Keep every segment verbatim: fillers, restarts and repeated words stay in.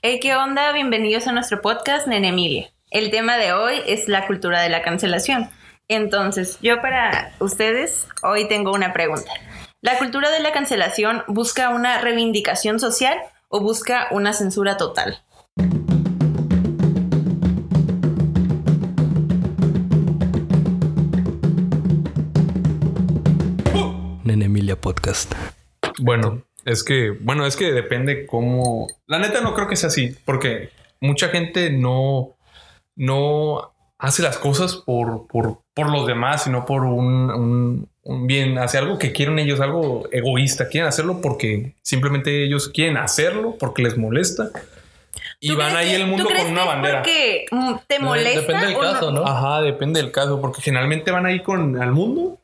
Hey, ¿qué onda? Bienvenidos a nuestro podcast NeneMilia. El tema de hoy es la cultura de la cancelación. Entonces, yo para ustedes hoy tengo una pregunta. ¿La cultura de la cancelación busca una reivindicación social o busca una censura total? NeneMilia Podcast. Bueno... Es que, bueno, es que depende cómo... La neta no creo que sea así, porque mucha gente no, no hace las cosas por, por, por los demás, sino por un, un, un bien. Hace algo que quieren ellos, algo egoísta. Quieren hacerlo porque simplemente ellos quieren hacerlo, porque les molesta. Y van ahí que, el mundo con una bandera. ¿Porque te molesta? Depende del caso, no? ¿no? Ajá, depende del caso, porque generalmente van ahí con al mundo...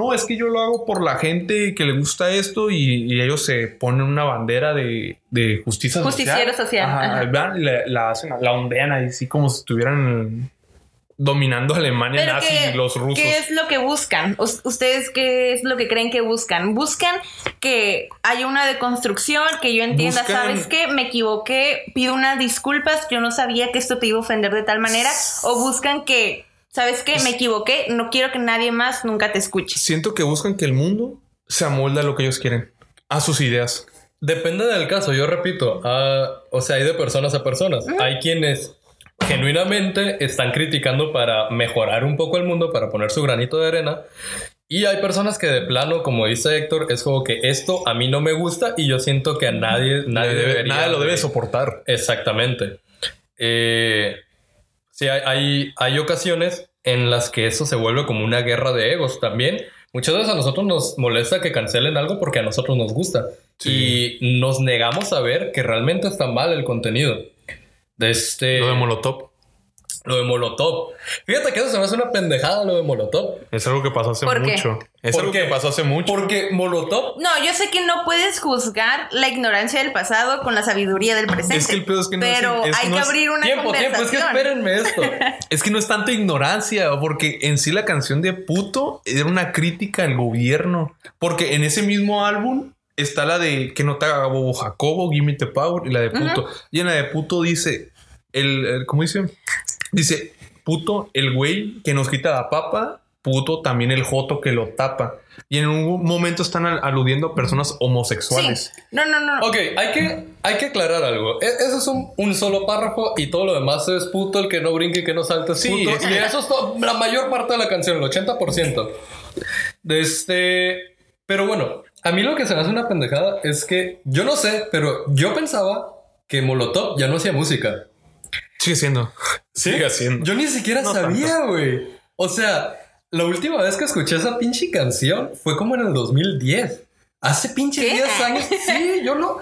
No, es que yo lo hago por la gente que le gusta esto y, y ellos se ponen una bandera de, de justicia Justiciero social. social. Ajá, ajá. La, la, hacen, la ondean ahí, sí, como si estuvieran dominando Alemania Pero nazi que, y los rusos. ¿Qué es lo que buscan? ¿Ustedes qué es lo que creen que buscan? Buscan que haya una deconstrucción, que yo entienda, buscan... ¿sabes qué? Me equivoqué, pido unas disculpas, yo no sabía que esto te iba a ofender de tal manera. O buscan que... ¿Sabes qué? Me equivoqué. No quiero que nadie más nunca te escuche. Siento que buscan que el mundo se amolde a lo que ellos quieren, a sus ideas. Depende del caso, yo repito. Uh, o sea, hay de personas a personas. Mm. Hay quienes genuinamente están criticando para mejorar un poco el mundo, para poner su granito de arena. Y hay personas que de plano, como dice Héctor, es como que esto a mí no me gusta y yo siento que a nadie, nadie debe, debería... Nadie lo debe de... soportar. Exactamente. Eh... Sí, hay, hay, hay ocasiones en las que eso se vuelve como una guerra de egos también. Muchas veces a nosotros nos molesta que cancelen algo porque a nosotros nos gusta. Sí. Y nos negamos a ver que realmente está mal el contenido. De este... Lo de Molotov. Lo de Molotov. Fíjate que eso se me hace una pendejada, lo de Molotov. Es algo que pasó hace mucho. Es algo que pasó hace mucho. Porque Molotov... No, yo sé que no puedes juzgar la ignorancia del pasado con la sabiduría del presente. Es que el pedo es que no Pero es, es, hay no que es... abrir una tiempo, conversación. Tiempo, tiempo. Es que espérenme esto. Es que no es tanto ignorancia, porque en sí la canción de Puto era una crítica al gobierno. Porque en ese mismo álbum... está la de que no te haga bobo Jacobo, Gimme the Power, y la de Puto. Uh-huh. Y en la de Puto dice... el, el ¿Cómo dice? Dice, puto, el güey que nos quita la papa, puto, también el joto que lo tapa. Y en un momento están al- aludiendo a personas homosexuales. Sí. No, no, no. Ok, hay que, hay que aclarar algo. E- eso es un, un solo párrafo y todo lo demás es puto, el que no brinque, el que no salte, es sí, puto. Es, y eso es to- la mayor parte de la canción, el ochenta por ciento. De este... Pero bueno, a mí lo que se me hace una pendejada es que... Yo no sé, pero yo pensaba que Molotov ya no hacía música. Sigue siendo. ¿Sí? Sigue siendo. Yo ni siquiera no sabía, güey. O sea, la última vez que escuché esa pinche canción fue como en el dos mil diez. Hace pinche ¿Qué? diez años. Sí, yo no...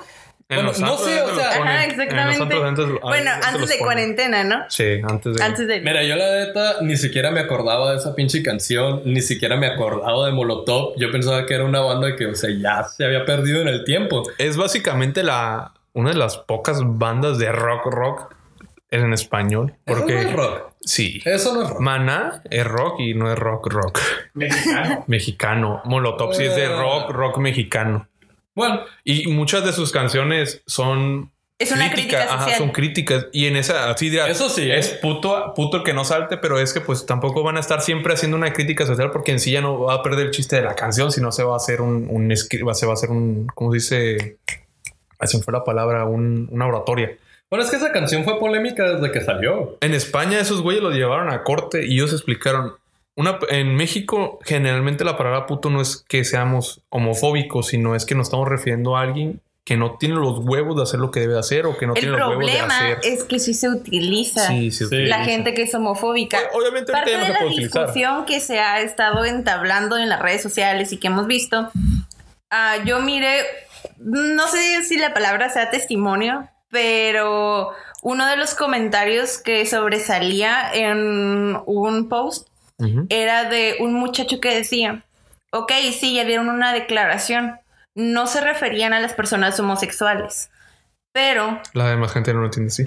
Bueno, no sé, o sea... Ajá, exactamente. Antes, bueno, antes, antes de cuarentena, ¿no? Sí, antes de... antes de... Mira, yo la neta ni siquiera me acordaba de esa pinche canción. Ni siquiera me acordaba de Molotov. Yo pensaba que era una banda que, o sea, ya se había perdido en el tiempo. Es básicamente la... una de las pocas bandas de rock rock en español, porque eso no es rock. Sí, eso no es rock. Maná es rock y no es rock rock mexicano. Mexicano. Molotov sí es de rock rock mexicano. Bueno, y muchas de sus canciones son es una crítica, crítica ajá, son críticas y en esa así de, eso sí es ¿eh? puto puto el que no salte, pero es que pues tampoco van a estar siempre haciendo una crítica social porque en sí ya no va a perder el chiste de la canción, sino se va a hacer un un se va a hacer un cómo se dice así fue la palabra un, una oratoria. Bueno, es que esa canción fue polémica desde que salió. En España esos güeyes lo llevaron a corte y ellos explicaron... Una, en México generalmente la palabra puto no es que seamos homofóbicos, sino es que nos estamos refiriendo a alguien que no tiene los huevos de hacer lo que debe hacer o que no el tiene los huevos de hacer. El problema es que sí se utiliza. Sí, se utiliza. La gente que es homofóbica. O, obviamente parte de no la discusión utilizar. Que se ha estado entablando en las redes sociales y que hemos visto. Uh, yo miré... No sé si la palabra sea testimonio... Pero uno de los comentarios que sobresalía en un post uh-huh. era de un muchacho que decía, ok, sí, ya dieron una declaración. No se referían a las personas homosexuales, pero... La demás gente no lo entiende, sí.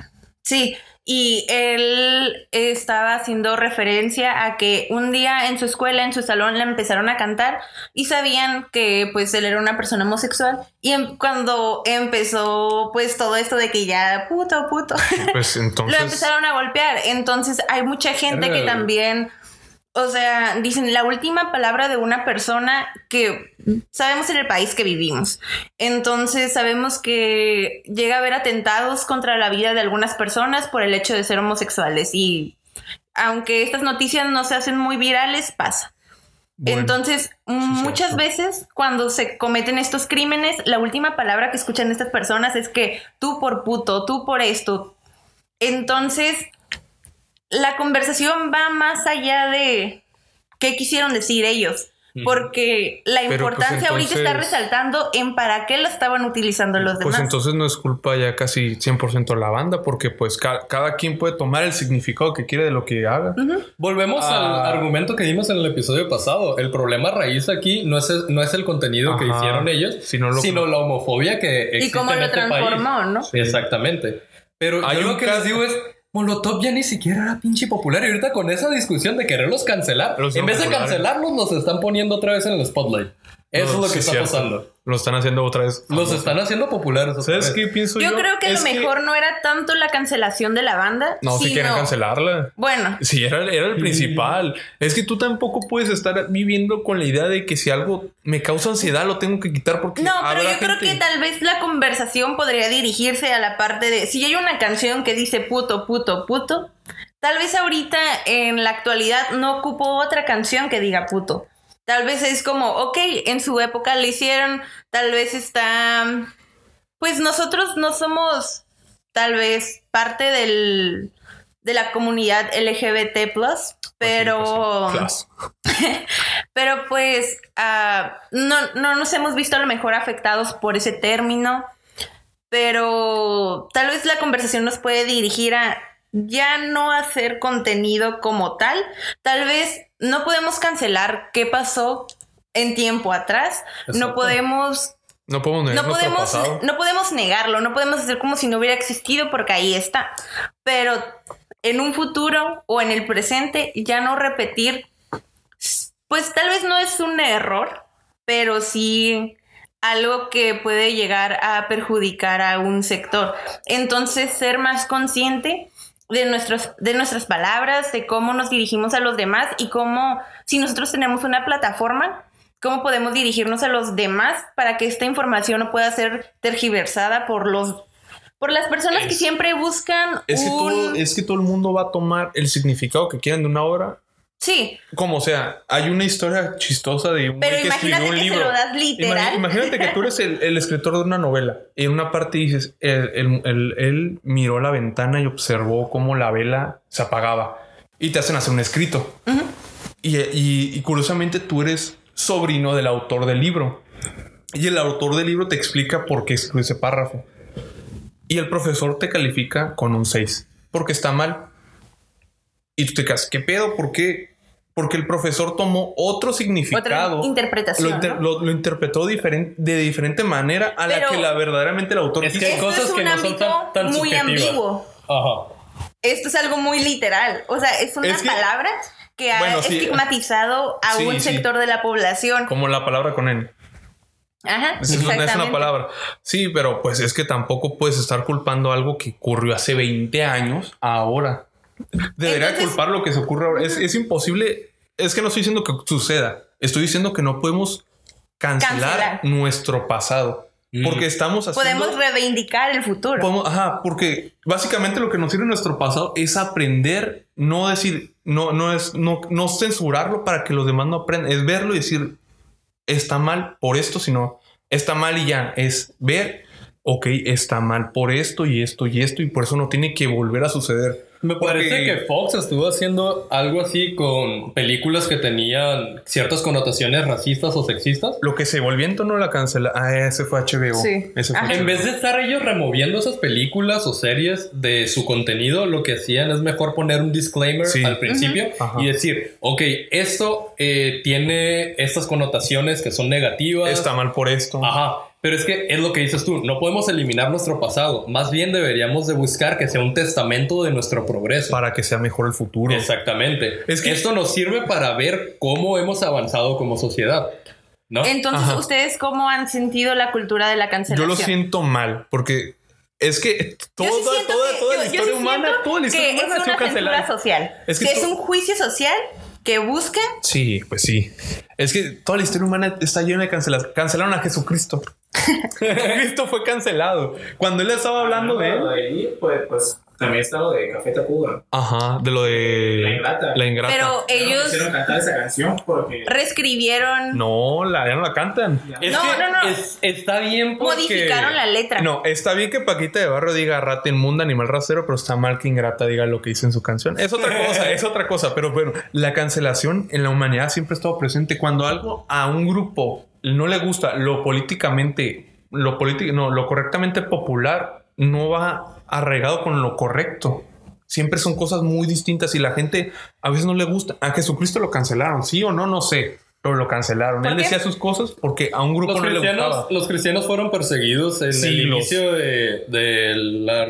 Sí, y él estaba haciendo referencia a que un día en su escuela, en su salón, le empezaron a cantar y sabían que pues él era una persona homosexual. Y em- cuando empezó pues todo esto de que ya puto, puto, pues entonces... lo empezaron a golpear. Entonces hay mucha gente que también... O sea, dicen la última palabra de una persona que sabemos en el país que vivimos. Entonces sabemos que llega a haber atentados contra la vida de algunas personas por el hecho de ser homosexuales. Y aunque estas noticias no se hacen muy virales, pasa. Bueno, entonces muchas veces cuando se cometen estos crímenes, la última palabra que escuchan estas personas es que tú por puto, tú por esto. Entonces... la conversación va más allá de qué quisieron decir ellos, porque la importancia pues entonces, ahorita está resaltando en para qué lo estaban utilizando los demás. Pues entonces no es culpa ya casi cien por ciento la banda, porque pues ca- cada quien puede tomar el significado que quiere de lo que haga. Uh-huh. Volvemos ah. al argumento que dimos en el episodio pasado. El problema raíz aquí no es, no es el contenido Ajá. que hicieron ellos, sino, lo sino que... la homofobia que existe en este país. Y cómo lo transformó, país. ¿No? Sí. Exactamente. Pero Hay yo lo que caso. les digo es... Molotov ya ni siquiera era pinche popular. Y ahorita con esa discusión de quererlos cancelar, en vez populares. de cancelarlos, nos están poniendo otra vez en el spotlight. Eso no, es lo que sí está cierto. pasando. Los están haciendo otra vez. Los están haciendo populares. ¿Sabes qué pienso yo? Yo creo que lo mejor que... no era tanto la cancelación de la banda. No, sino... si quieren cancelarla. Bueno. Sí, era, era el principal. Mm. Es que tú tampoco puedes estar viviendo con la idea de que si algo me causa ansiedad lo tengo que quitar porque... No, pero yo gente... creo que tal vez la conversación podría dirigirse a la parte de... Si hay una canción que dice puto, puto, puto, tal vez ahorita en la actualidad no ocupo otra canción que diga puto. Tal vez es como, ok, en su época le hicieron, tal vez está... Pues nosotros no somos, tal vez, parte del de la comunidad L G B T plus, pero... Pues sí, pues sí. Claro. Pero pues uh, no, no nos hemos visto a lo mejor afectados por ese término, pero tal vez la conversación nos puede dirigir a ya no hacer contenido como tal, tal vez... No podemos cancelar qué pasó en tiempo atrás. Exacto. No podemos... No podemos negar no podemos, pasado. No podemos negarlo. No podemos hacer como si no hubiera existido porque ahí está. Pero en un futuro o en el presente ya no repetir... Pues tal vez no es un error, pero sí algo que puede llegar a perjudicar a un sector. Entonces ser más consciente... De, nuestros, de nuestras palabras, de cómo nos dirigimos a los demás y cómo, si nosotros tenemos una plataforma, cómo podemos dirigirnos a los demás para que esta información no pueda ser tergiversada por los por las personas es, que siempre buscan es, un... que todo, es que todo el mundo va a tomar el significado que quieran de una obra. Sí. Como sea, hay una historia chistosa de un... Pero que imagínate un que libro. Se lo das literal. Imagínate que tú eres el, el escritor de una novela. Y en una parte dices, él, él, él, él miró la ventana y observó cómo la vela se apagaba. Y te hacen hacer un escrito. Uh-huh. Y, y, y curiosamente tú eres sobrino del autor del libro. Y el autor del libro te explica por qué escribió ese párrafo. Y el profesor te califica con un seis. Porque está mal. Y tú te quedas, ¿qué pedo? ¿Por qué? Porque el profesor tomó otro significado. Otra interpretación. Lo, inter- ¿no? lo, lo interpretó diferente, de diferente manera a Pero la que la, verdaderamente el autor... Es que hay cosas es que no son tan, tan muy subjetivas. Ambiguo. Ajá. Esto es algo muy literal. O sea, es una es que, palabra que ha bueno, estigmatizado sí, a un sí, sector sí. de la población. Como la palabra con N. Ajá, es una, es una palabra. Sí, pero pues es que tampoco puedes estar culpando algo que ocurrió hace veinte años ahora. Debería Entonces, culpar lo que se ocurre ahora. Es, es imposible. Es que no estoy diciendo que suceda. Estoy diciendo que no podemos cancelar, cancelar. nuestro pasado. Mm. Porque estamos haciendo... Podemos reivindicar el futuro. Podemos, ajá, porque básicamente lo que nos sirve nuestro pasado es aprender, no decir, no, no es, no, no censurarlo para que los demás no aprendan. Es verlo y decir, está mal por esto, sino está mal y ya. Es ver, ok, está mal por esto y esto y esto y por eso no tiene que volver a suceder. Me parece que Fox estuvo haciendo algo así con películas que tenían ciertas connotaciones racistas o sexistas. Lo que se volvió en torno a la cancela. Ah, ese fue H B O. Sí. Ese fue H B O. En vez de estar ellos removiendo esas películas o series de su contenido, lo que hacían es mejor poner un disclaimer sí. al principio uh-huh. y decir, ok, esto eh, tiene estas connotaciones que son negativas. Está mal por esto. Ajá. Pero es que es lo que dices tú, no podemos eliminar nuestro pasado, más bien deberíamos de buscar que sea un testamento de nuestro progreso. Para que sea mejor el futuro. Exactamente. Es que esto nos sirve para ver cómo hemos avanzado como sociedad, ¿no? Entonces, ajá, ¿ustedes cómo han sentido la cultura de la cancelación? Yo lo siento mal, porque es que toda, sí toda, toda, toda, yo, la yo sí humana, toda la historia humana, toda la historia humana ha sido cancelada. Social. Es que, que es un juicio social que busca... Sí, pues sí. Es que toda la historia humana está llena de cancelación. Cancelaron a Jesucristo. Jesucristo fue cancelado. Cuando él estaba hablando ah, de él... De ahí, pues, pues también está lo de Café Tacuba. Ajá, de lo de... La Ingrata. La Ingrata. Pero ellos... No quisieron cantar esa canción porque... Reescribieron... No, la, ya no la cantan. Ya. Es no, que no, no. Es, está bien porque... Modificaron la letra. No, está bien que Paquita de Barrio diga rata inmunda, animal rasero, pero está mal que Ingrata diga lo que dice en su canción. Es otra cosa, es otra cosa. Pero bueno, la cancelación en la humanidad siempre ha estado presente. Cuando algo a un grupo no le gusta, lo políticamente... Lo político... No, lo correctamente popular no va... arraigado con lo correcto. Siempre son cosas muy distintas y la gente a veces no le gusta. A Jesucristo lo cancelaron, sí o no, no sé, pero lo cancelaron. Él decía sus cosas porque a un grupo los no le gustaba. Los cristianos fueron perseguidos en sí, el inicio los... de, de la...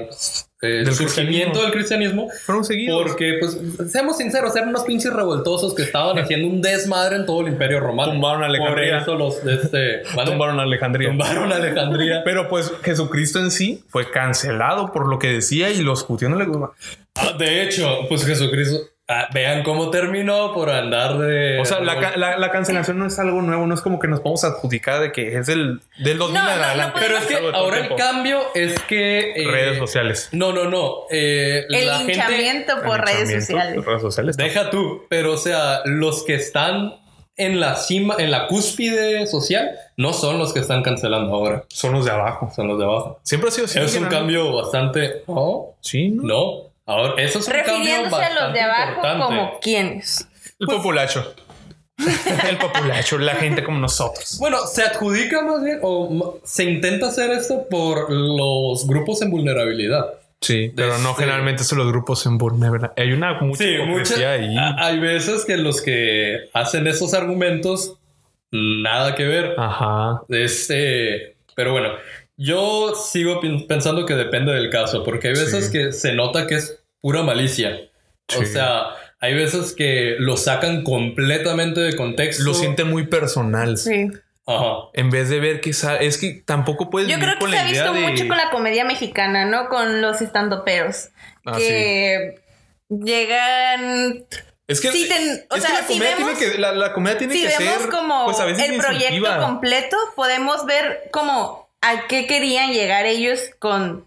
El del surgimiento del cristianismo. Fueron seguidos. Porque, pues, seamos sinceros, eran unos pinches revoltosos que estaban haciendo un desmadre en todo el Imperio Romano. Tumbaron a Alejandría. Por eso los, este, ¿vale? Tumbaron a Alejandría. Tumbaron a Alejandría. Pero, pues, Jesucristo en sí fue cancelado por lo que decía y los judíos no le gustaban. Ah, de hecho, pues Jesucristo... Ah, vean cómo terminó por andar de... O sea, la, la, la cancelación no es algo nuevo. No es como que nos vamos a adjudicar de que es el, del dos mil no, no, adelante. No, pero es que ahora el cambio es que... Eh, redes sociales. No, no, no. Eh, el la hinchamiento gente, por el redes, hinchamiento, sociales. redes sociales. Deja tú. Pero, o sea, los que están en la cima, en la cúspide social, no son los que están cancelando ahora. Son los de abajo. Son los de abajo. Siempre ha sido así. Es un cambio bastante... Oh, sí, ¿no? No. Ahora, eso es un refiriéndose a los de abajo importante. Como quiénes. El pues, populacho. El populacho, la gente como nosotros. Bueno, se adjudica más bien o se intenta hacer esto por los grupos en vulnerabilidad. Sí, pero no generalmente son los grupos en vulnerabilidad. Hay una mucha sí, hipocresía ahí. Hay veces que los que hacen esos argumentos nada que ver. Ajá. Este, pero bueno, yo sigo pensando que depende del caso, porque hay veces sí. que se nota que es pura malicia. Sí. O sea, hay veces que lo sacan completamente de contexto. Lo sienten muy personal. Sí. Ajá. En vez de ver que es que tampoco puedes. Yo creo que se ha visto de... mucho con la comedia mexicana, ¿no? Con los estandoperos. Ah, que sí. llegan. Es que, sí, ten, o es sea, que la comedia si vemos, tiene que, la, la comedia tiene si que ser. Si vemos como pues, a veces el proyecto completo, podemos ver como a qué querían llegar ellos con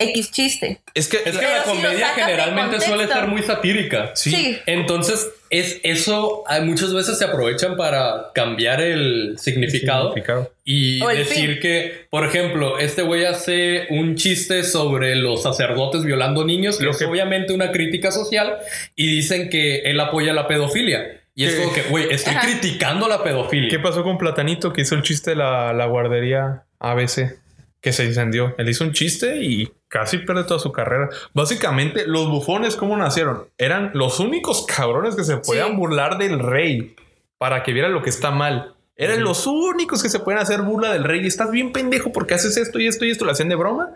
X chiste. Es que, es que la comedia si generalmente suele ser muy satírica. Sí. sí. Entonces, es eso muchas veces se aprovechan para cambiar el significado, el significado. y el decir fin. que, por ejemplo, este güey hace un chiste sobre los sacerdotes violando niños, que es obviamente una crítica social, y dicen que él apoya la pedofilia. Y ¿Qué? es como que, güey, estoy Ajá. criticando la pedofilia. ¿Qué pasó con Platanito que hizo el chiste de la, la guardería A B C que se incendió? Él hizo un chiste y casi pierde toda su carrera. Básicamente, los bufones, ¿cómo nacieron? Eran los únicos cabrones que se podían sí. burlar del rey para que viera lo que está mal. Eran uh-huh. los únicos que se pueden hacer burla del rey. Y estás bien pendejo porque haces esto y esto y esto. Lo hacían de broma.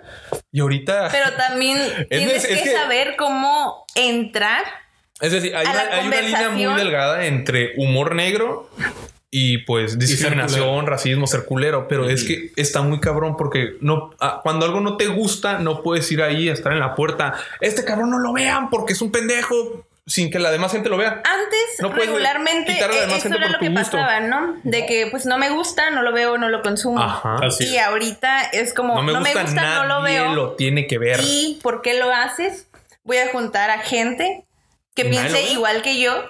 Y ahorita... Pero también tienes que, que saber cómo entrar. Es decir, hay, una, hay una línea muy delgada entre humor negro... Y pues discriminación, y racismo, ser culero. Pero sí. es que está muy cabrón porque no, cuando algo no te gusta, no puedes ir ahí a estar en la puerta. Este cabrón no lo vean porque es un pendejo sin que la demás gente lo vea. Antes no regularmente a la eso era lo que gusto. pasaba, ¿no? De que pues no me gusta, no lo veo, no lo consumo. Ajá, así y es. ahorita es como no me no gusta, me gusta nadie no lo veo. Lo tiene que ver. ¿Y por qué lo haces? Voy a juntar a gente que nadie piense igual que yo.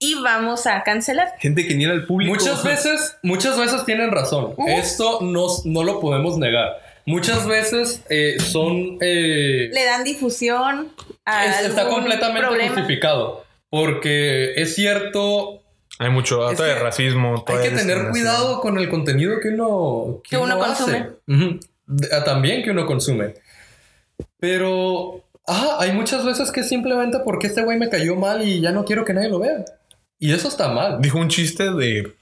Y vamos a cancelar. Gente que ni era el público. Muchas veces, muchas veces tienen razón. Uh-huh. Esto no, no lo podemos negar. Muchas veces eh, son... Eh, Le dan difusión a es, Está completamente problema. justificado. Porque es cierto... Hay mucho dato de racismo. Hay que tener cuidado con el contenido que uno... Que, que uno, uno consume. Uh-huh. También que uno consume. Pero... Ah, hay muchas veces que simplemente porque este güey me cayó mal y ya no quiero que nadie lo vea. Y eso está mal. Dijo un chiste de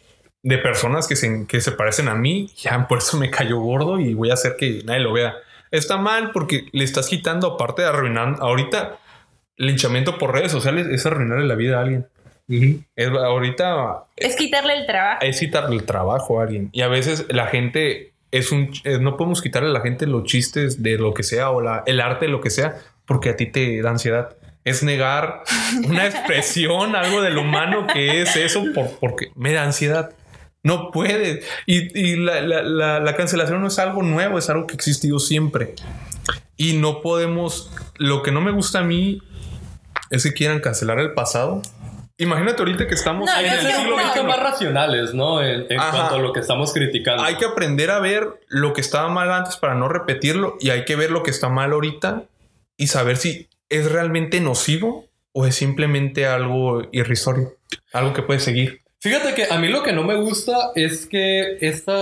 de personas que se, que se parecen a mí. Ya por eso me cayó gordo y voy a hacer que nadie lo vea. Está mal porque le estás quitando, aparte de arruinar... Ahorita, linchamiento por redes sociales es arruinarle la vida a alguien. Uh-huh. Es, ahorita... Es, es quitarle el trabajo. Es quitarle el trabajo a alguien. Y a veces la gente... es un es, No podemos quitarle a la gente los chistes de lo que sea o la, el arte de lo que sea porque a ti te da ansiedad. Es negar una expresión, algo del humano que es eso por, porque me da ansiedad. No puedes. Y, y la, la, la, la cancelación no es algo nuevo, es algo que ha existido siempre. Y no podemos... Lo que no me gusta a mí es que quieran cancelar el pasado. Imagínate ahorita que estamos... No, en el siglo veinte no. Más racionales, ¿no? En, en cuanto a lo que estamos criticando. Hay que aprender a ver lo que estaba mal antes para no repetirlo. Y hay que ver lo que está mal ahorita y saber si es realmente nocivo o es simplemente algo irrisorio. Algo que puede seguir. Fíjate que a mí lo que no me gusta es que esta,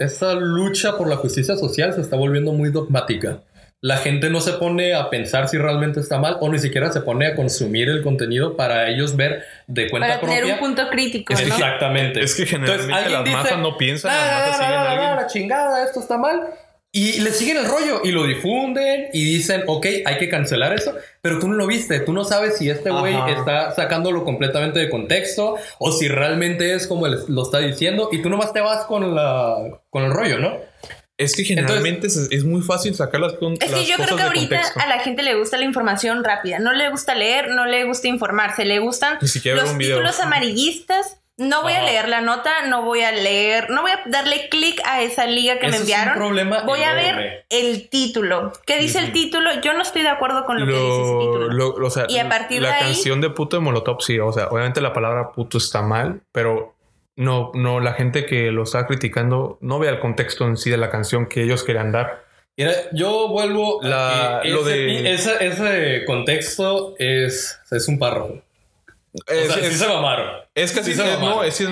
esta lucha por la justicia social se está volviendo muy dogmática. La gente no se pone a pensar si realmente está mal o ni siquiera se pone a consumir el contenido para ellos ver de cuenta para propia. Para tener un punto crítico, es ¿no? Exactamente. Es que generalmente Entonces, las dice, masas no piensan, las masas siguen a alguien. La chingada, esto está mal. Y le siguen el rollo y lo difunden y dicen, ok, hay que cancelar eso, pero tú no lo viste, tú no sabes si este güey está sacándolo completamente de contexto o si realmente es como lo está diciendo y tú nomás te vas con la con el rollo, ¿no? Es que generalmente Entonces, es, es muy fácil sacar las, con, es las cosas de contexto. Es que yo creo que ahorita contexto. A la gente le gusta la información rápida, no le gusta leer, no le gusta informarse, le gustan los títulos video. Amarillistas. No voy Ajá. a leer la nota, no voy a leer, no voy a darle clic a esa liga que Eso me enviaron. Es un problema voy enorme. A ver el título. ¿Qué dice uh-huh. el título? Yo no estoy de acuerdo con lo, lo que dice ese título. Lo, o sea, y a partir la de ahí, canción de puto de Molotov, sí, o sea, obviamente la palabra puto está mal, pero no, no, la gente que lo está criticando no vea el contexto en sí de la canción que ellos querían dar. Mira, yo vuelvo la, a que lo ese, de... ese, ese contexto es, es un párrafo. Es, o sea, es, sí se mamaron. Es que sí, sí se mamaron. No, es, sí es,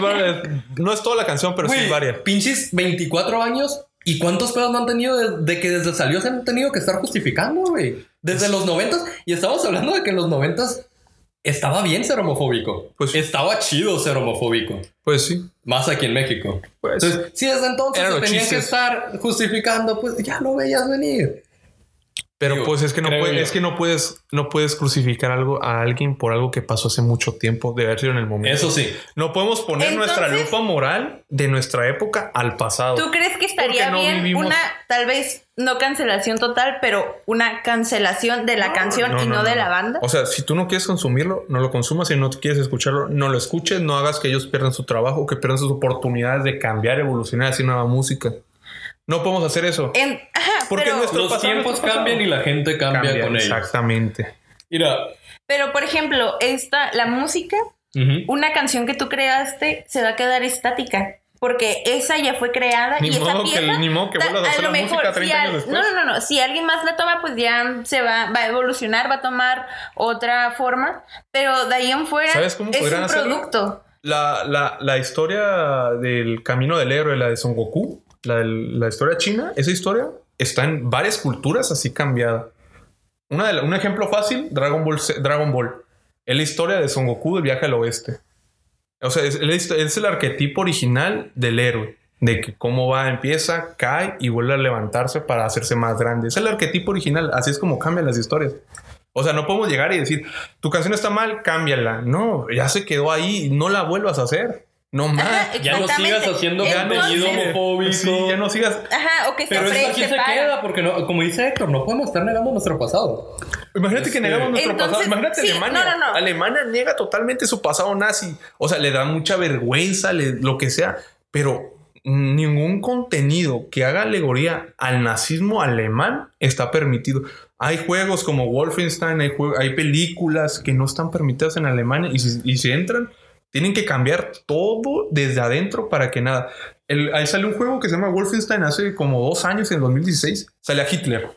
no es toda la canción, pero Uy, sí es varias. Pinches veinticuatro años. ¿Y cuántos pedos no han tenido de, de que desde salió se han tenido que estar justificando, güey? Desde sí. los noventas. Y estamos hablando de que en los noventas estaba bien ser homofóbico. Pues, estaba chido ser homofóbico. Pues sí. Más aquí en México. Pues, entonces, sí, desde entonces se tenían chistes. Que estar justificando, pues ya lo veías venir. Pero Digo, pues es que no puedes, es que no puedes, no puedes crucificar algo a alguien por algo que pasó hace mucho tiempo, de haber sido en el momento. Eso sí. No podemos poner Entonces, nuestra lupa moral de nuestra época al pasado. ¿Tú crees que estaría no bien vivimos... una, tal vez no cancelación total, pero una cancelación de la no, canción no, no, y no, no de no. la banda? O sea, si tú no quieres consumirlo, no lo consumas. Si no quieres escucharlo, no lo escuches. No hagas que ellos pierdan su trabajo, que pierdan sus oportunidades de cambiar, evolucionar, hacer nueva música. No podemos hacer eso. En, ajá, porque los tiempos cambian y la gente cambia, cambia con exactamente. ellos. Exactamente. Mira. Pero, por ejemplo, esta, la música, uh-huh. una canción que tú creaste se va a quedar estática. Porque esa ya fue creada ni y modo esa pieza... Que, ni modo que ta, vuelvas a hacer a la mejor, música treinta si al, años después. No, no, no, no. Si alguien más la toma, pues ya se va, va a evolucionar, va a tomar otra forma. Pero de ahí en fuera ¿Sabes cómo es un hacerlo? Producto. La, la, la historia del camino del héroe, la de Son Goku... La, la historia china, esa historia está en varias culturas así cambiada. Una de la, un ejemplo fácil, Dragon Ball, Dragon Ball. Es la historia de Son Goku del viaje al oeste. O sea, es, es el arquetipo original del héroe. De que cómo va, empieza, cae y vuelve a levantarse para hacerse más grande. Es el arquetipo original, así es como cambian las historias. O sea, no podemos llegar y decir, tu canción está mal, cámbiala. No, ya se quedó ahí, no la vuelvas a hacer. No más. Ajá, ya no sigas haciendo contenido homofóbico. Sí, ya no sigas. Ajá, o que se Pero eso aquí se, se queda, porque no, como dice Héctor, no podemos estar negando nuestro pasado. Imagínate este... que negamos nuestro Entonces, pasado. Imagínate sí, Alemania. No, no, no. Alemania niega totalmente su pasado nazi. O sea, le da mucha vergüenza, le, lo que sea. Pero ningún contenido que haga alegoría al nazismo alemán está permitido. Hay juegos como Wolfenstein, hay, juego, hay películas que no están permitidas en Alemania y si, y si entran. Tienen que cambiar todo desde adentro para que nada. El, ahí sale un juego que se llama Wolfenstein hace como dos años, en el dos mil dieciséis. Sale a Hitler.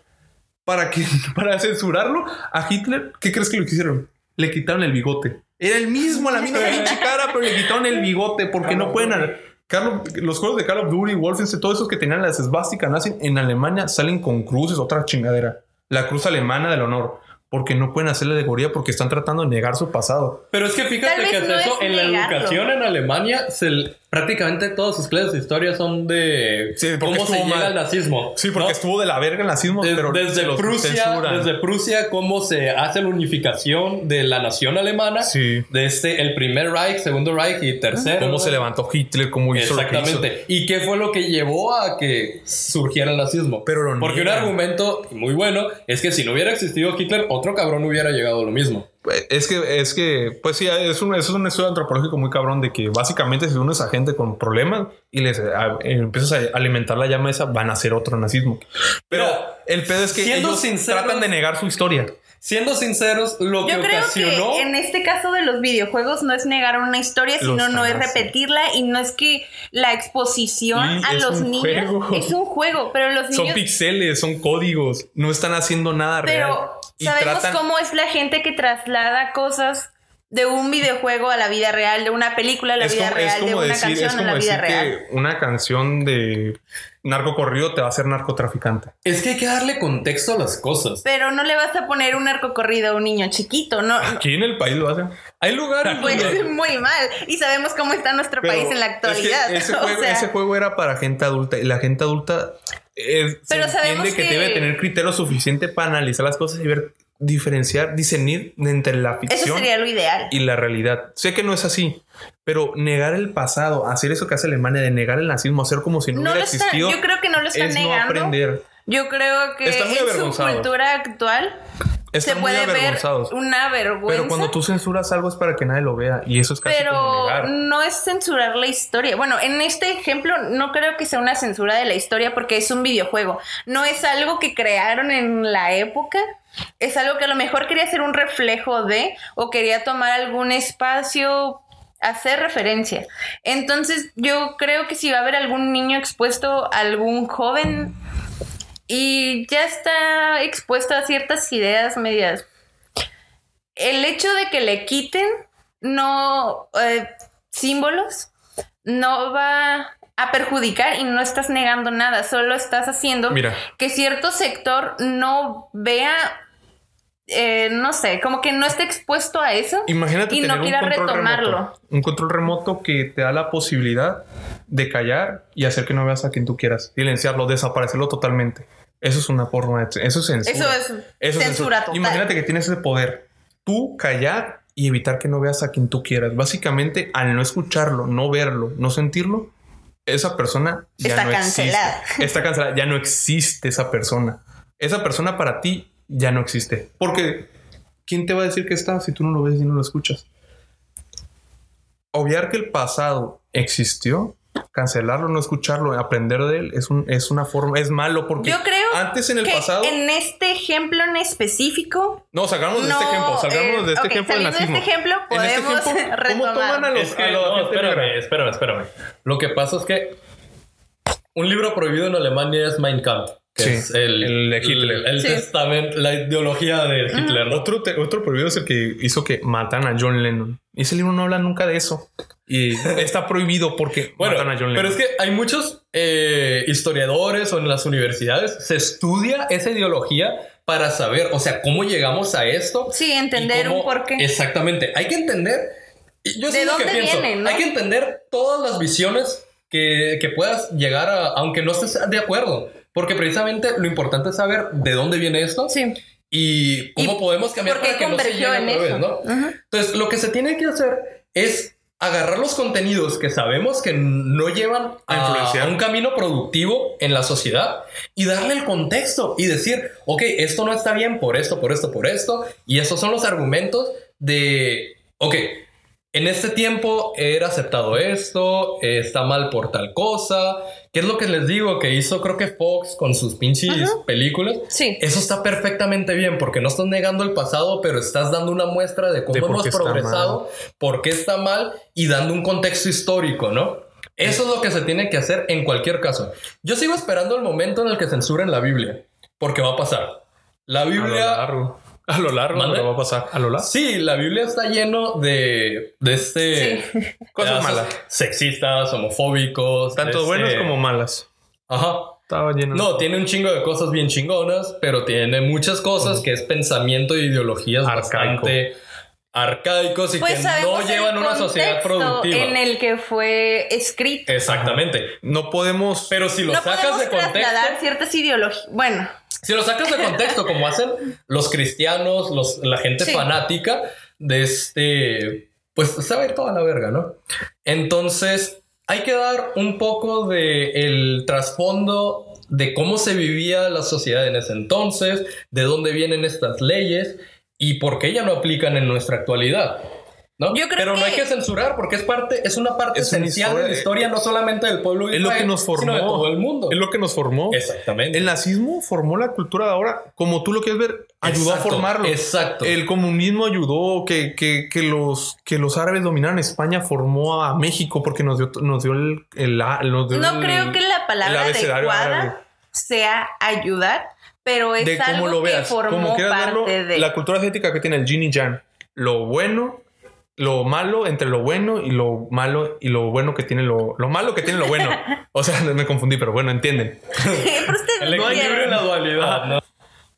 ¿Para qué? Para censurarlo a Hitler. ¿Qué crees que lo hicieron? Le quitaron el bigote. Era el mismo, la misma pinche cara, pero le quitaron el bigote porque no pueden... Carlos, los juegos de Call of Duty, Wolfenstein, todos esos que tenían las esvásticas nazis en Alemania salen con cruces, otra chingadera. La cruz alemana del honor. Porque no pueden hacer la alegoría porque están tratando de negar su pasado. Pero es que fíjate que no es eso. En la educación en Alemania se, prácticamente todas sus clases de historia son de sí, cómo se llega mal. al nazismo. Sí, porque ¿no? estuvo de la verga el nazismo. De, pero desde, Prusia, desde Prusia, cómo se hace la unificación de la nación alemana. Sí. Desde el primer Reich, segundo Reich y tercero. Cómo se levantó Hitler, cómo hizo Exactamente. lo que hizo. Y qué fue lo que llevó a que surgiera el nazismo. Pero lo porque niega. un argumento muy bueno es que si no hubiera existido Hitler, otro cabrón hubiera llegado a lo mismo. Es que, es que, pues sí, es un, es un estudio antropológico muy cabrón de que básicamente si unes a gente con problemas y les a, eh, empiezas a alimentar la llama esa, van a hacer otro nazismo. Pero Mira, el pedo es que ellos sincero, tratan de negar su historia. Siendo sinceros, lo que ocasionó... Yo creo que en este caso de los videojuegos no es negar una historia, sino no es repetirla. Y no es que la exposición a los niños... Juego. Es un juego, pero los niños... Son píxeles, son códigos. No están haciendo nada real. Pero sabemos tratan... cómo es la gente que traslada cosas de un videojuego a la vida real, de una película a la es vida como, real, de una decir, canción a la vida real. Que una canción de... narco corrido te va a hacer narcotraficante. Es que hay que darle contexto a las cosas. Pero no le vas a poner un narco corrido a un niño chiquito, ¿no? Aquí en el país lo hacen. Hay lugares pues donde... muy mal. Y sabemos cómo está nuestro Pero país en la actualidad. Es que ese, juego, sea... ese juego era para gente adulta. Y la gente adulta eh, Pero se entiende que, que debe tener criterio suficiente para analizar las cosas y ver, diferenciar, discernir entre la ficción. Eso sería lo ideal. Y la realidad. Sé que no es así. Pero negar el pasado, hacer eso que hace Alemania de negar el nazismo, hacer como si no, no hubiera está, existido. Yo creo que no lo están negando. No aprender. Yo creo que en su cultura actual están se puede ver una vergüenza. Pero cuando tú censuras algo es para que nadie lo vea y eso es casi pero como negar. Pero no es censurar la historia. Bueno, en este ejemplo no creo que sea una censura de la historia porque es un videojuego. No es algo que crearon en la época. Es algo que a lo mejor quería hacer un reflejo de o quería tomar algún espacio... hacer referencia. Entonces yo creo que si va a haber algún niño expuesto, algún joven y ya está expuesto a ciertas ideas medias, el hecho de que le quiten no eh, símbolos no va a perjudicar y no estás negando nada, solo estás haciendo Mira. que cierto sector no vea Eh, no sé, como que no esté expuesto a eso. Imagínate y no quiera retomarlo. Remoto, un control remoto que te da la posibilidad de callar y hacer que no veas a quien tú quieras, silenciarlo, desaparecerlo totalmente. Eso es una forma de... Eso es censura. Eso es eso censura, censura total. Imagínate que tienes ese poder. Tú callar y evitar que no veas a quien tú quieras. Básicamente, al no escucharlo, no verlo, no sentirlo, esa persona ya está no cancelada. Existe. Está cancelada. Ya no existe esa persona. Esa persona para ti ya no existe. Porque ¿quién te va a decir que está si tú no lo ves y no lo escuchas? Obviar que el pasado existió, cancelarlo, no escucharlo, aprender de él es, un, es una forma, es malo porque yo creo antes en el que pasado. En este ejemplo en específico. No, salgamos de no, este ejemplo. Salgamos eh, de este okay, ejemplo del nazismo. De este ejemplo podemos este ejemplo, retomar. ¿Cómo toman a los, es que, a los no, espérame, espérame, espérame. Lo que pasa es que un libro prohibido en Alemania es Mein Kampf. Que sí, es el, el de Hitler. El, el sí. testamento, la ideología de Hitler. Mm. Otro, te, otro prohibido es el que hizo que matan a John Lennon. Y ese libro no habla nunca de eso. Y está prohibido porque bueno, matan a John Lennon. Pero es que hay muchos eh, historiadores o en las universidades se estudia esa ideología para saber, o sea, cómo llegamos a esto. Sí, entender cómo, un porqué. Exactamente. Hay que entender. Yo ¿De dónde que vienen? ¿no? Hay que entender todas las visiones que, que puedas llegar a, aunque no estés de acuerdo. Porque precisamente lo importante es saber de dónde viene esto sí. y cómo y podemos cambiar para que no se llegue otra vez, ¿no? Uh-huh. Entonces, lo que se tiene que hacer es agarrar los contenidos que sabemos que no llevan a, a un camino productivo en la sociedad y darle el contexto y decir, ok, esto no está bien por esto, por esto, por esto. Y estos son los argumentos de, ok, en este tiempo era aceptado esto, eh, está mal por tal cosa... ¿Qué es lo que les digo? Que hizo creo que Fox con sus pinches Ajá. películas. Sí. Eso está perfectamente bien porque no estás negando el pasado, pero estás dando una muestra de cómo de hemos progresado, por qué está mal y dando un contexto histórico, ¿no? Eso sí. es lo que se tiene que hacer en cualquier caso. Yo sigo esperando el momento en el que censuren la Biblia, porque va a pasar. La Biblia... A lo largo. A lo largo. ¿Mande? Lo va a pasar. A lo largo. Sí, la Biblia está lleno de... De este... Sí. Cosas malas. Sexistas, homofóbicos. Tanto este... buenas como malas. Ajá. Estaba lleno. No, de... tiene un chingo de cosas bien chingonas, pero tiene muchas cosas uh-huh. que es pensamiento y ideologías Arcaico. bastante... arcaicos y pues que no llevan una sociedad productiva en el que fue escrito. Exactamente, no podemos, pero si lo no sacas de contexto, trasladar ciertas ideologías. Bueno, si lo sacas de contexto como hacen los cristianos, los la gente sí. fanática de este, pues sabe toda la verga, ¿no? Entonces, hay que dar un poco de el trasfondo de cómo se vivía la sociedad en ese entonces, de dónde vienen estas leyes y por qué ya no aplican en nuestra actualidad, ¿no? Yo creo Pero que no hay que censurar porque es parte, es una parte es esencial una historia, de la historia, no solamente del pueblo es Israel, lo que nos formó, sino de todo el mundo. Es lo que nos formó. Exactamente. El nazismo formó la cultura de ahora, como tú lo quieres ver, ayudó exacto, a formarlo. Exacto. El comunismo ayudó que, que, que, los, que los árabes dominaran España, formó a México porque nos dio, nos dio el, el, el nos dio No el, creo que la palabra adecuada árabe. sea ayudar. Pero es de algo lo veas, que formó parte verlo, de... La cultura asiática que tiene el yin y yang. Lo bueno, lo malo, entre lo bueno y lo malo y lo bueno que tiene lo... Lo malo que tiene lo bueno. O sea, me confundí, pero bueno, entienden. Pero usted no hay libre en la dualidad, ¿no?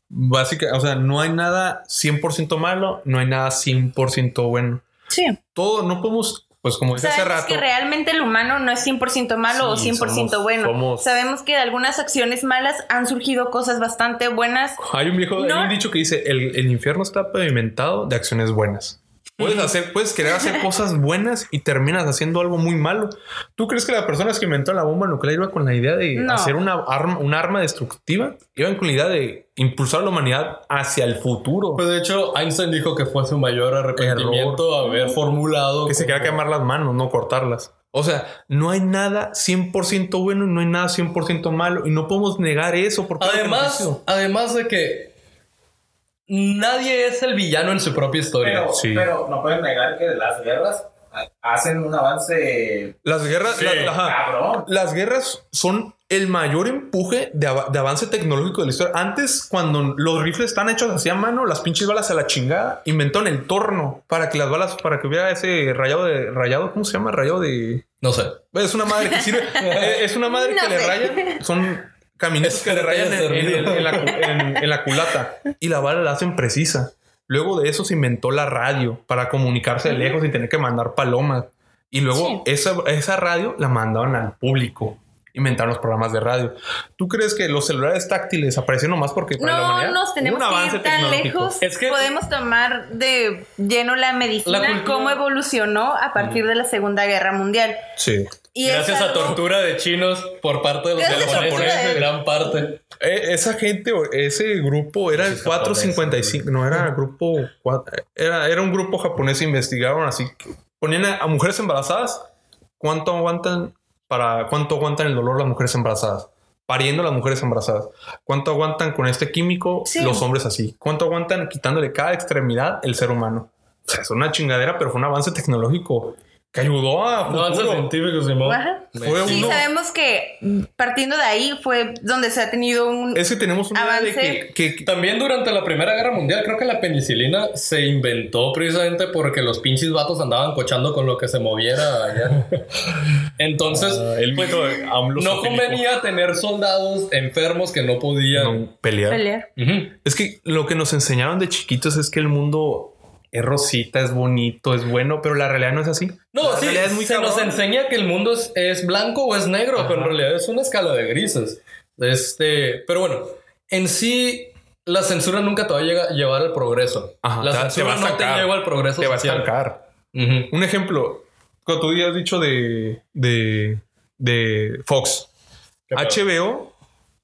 Básica, o sea, no hay nada cien por ciento malo, no hay nada cien por ciento bueno. Sí. Todo, no podemos... Pues como dije hace rato... Sabemos que realmente el humano no es cien por ciento malo sí, o cien por ciento somos, bueno. Somos. Sabemos que de algunas acciones malas han surgido cosas bastante buenas. Hay un viejo, ¿no? Hay un dicho que dice, el, el infierno está pavimentado de acciones buenas. Puedes hacer, puedes querer hacer cosas buenas y terminas haciendo algo muy malo. ¿Tú crees que las personas que inventó la bomba nuclear iban con la idea de no. hacer una arma, una arma destructiva? Iban con la idea de impulsar a la humanidad hacia el futuro. Pues de hecho, Einstein dijo que fue su mayor arrepentimiento error, haber formulado... Que como... se quería quemar las manos, no cortarlas. O sea, no hay nada cien por ciento bueno y no hay nada cien por ciento malo. Y no podemos negar eso. Porque además, es además de que... Nadie es el villano en su propia historia. Pero, sí. pero no pueden negar que las guerras hacen un avance. Las guerras, sí, la, ajá, las guerras son el mayor empuje de, av- de avance tecnológico de la historia. Antes, cuando los rifles están hechos así a mano, las pinches balas a la chingada, inventaron el torno para que las balas, para que hubiera ese rayado de rayado, ¿cómo se llama? Rayado de, no sé. Es una madre que sirve, es una madre no que sé. le raya. Son caminetos que le rayan en, en, en, la, en, en la culata y la bala la hacen precisa. Luego de eso se inventó la radio para comunicarse de lejos sin tener que mandar palomas. Y luego sí. esa, esa radio la mandaban al público. Inventaron los programas de radio. ¿Tú crees que los celulares táctiles aparecen nomás porque para no, la humanidad? No, nos tenemos un avance que ir tan lejos. Es que podemos tomar de lleno la medicina, la cultura, cómo evolucionó a partir de la Segunda Guerra Mundial. Sí. Y gracias a tortura de chinos por parte de los japoneses, de... gran parte. Eh, esa gente, ese grupo era el cuatrocientos cincuenta y cinco, no era el grupo cuatro, era, era un grupo japonés. Investigaron así, ponían a, a mujeres embarazadas, cuánto aguantan para cuánto aguantan el dolor las mujeres embarazadas, pariendo las mujeres embarazadas, cuánto aguantan con este químico sí. los hombres así, cuánto aguantan quitándole cada extremidad el ser humano. O sea, es una chingadera, pero fue un avance tecnológico que ayudó a avances científicos. Sí, uno. Sabemos que partiendo de ahí fue donde se ha tenido un Es que tenemos un avance. De que, que, también durante la Primera Guerra Mundial creo que la penicilina se inventó precisamente porque los pinches vatos andaban cochando con lo que se moviera allá. Entonces, ah, el pues, no convenía tener soldados enfermos que no podían no, pelear. pelear. Uh-huh. Es que lo que nos enseñaron de chiquitos es que el mundo... Es rosita, es bonito, es bueno, pero la realidad no es así. No, la sí, es muy se cabrón. Nos enseña que el mundo es, es blanco o es negro, ajá, pero en realidad es una escala de grises. Este, pero bueno, en sí, la censura nunca te va a llevar al progreso. Ajá, la censura te no te lleva al progreso te social. Te va a estancar. Uh-huh. Un ejemplo, como tú ya has dicho de, de, de Fox. H B O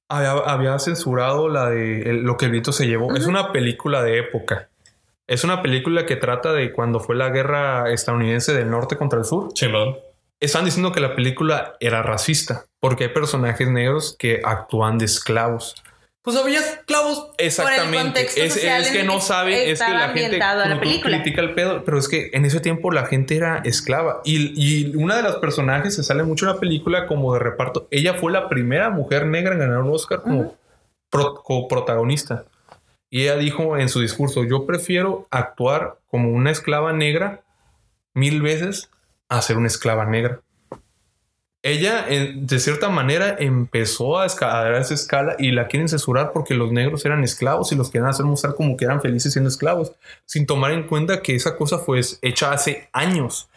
había, había censurado la de el, Lo que el viento se llevó. Uh-huh. Es una película de época. Es una película que trata de cuando fue la guerra estadounidense del norte contra el sur. Chimón. Están diciendo que la película era racista porque hay personajes negros que actúan de esclavos. Pues había esclavos. Exactamente. Es, es que no saben, es que la gente la critica el pedo, pero es que en ese tiempo la gente era esclava. Y, y una de las personajes se sale mucho en la película como de reparto. Ella fue la primera mujer negra en ganar un Oscar como, uh-huh. pro, como protagonista. Y ella dijo en su discurso, yo prefiero actuar como una esclava negra mil veces a ser una esclava negra. ella, en, de cierta manera, empezó a escalar esa escala y la quieren censurar porque los negros eran esclavos y los quieren hacer mostrar como que eran felices siendo esclavos, sin tomar en cuenta que esa cosa fue hecha hace años.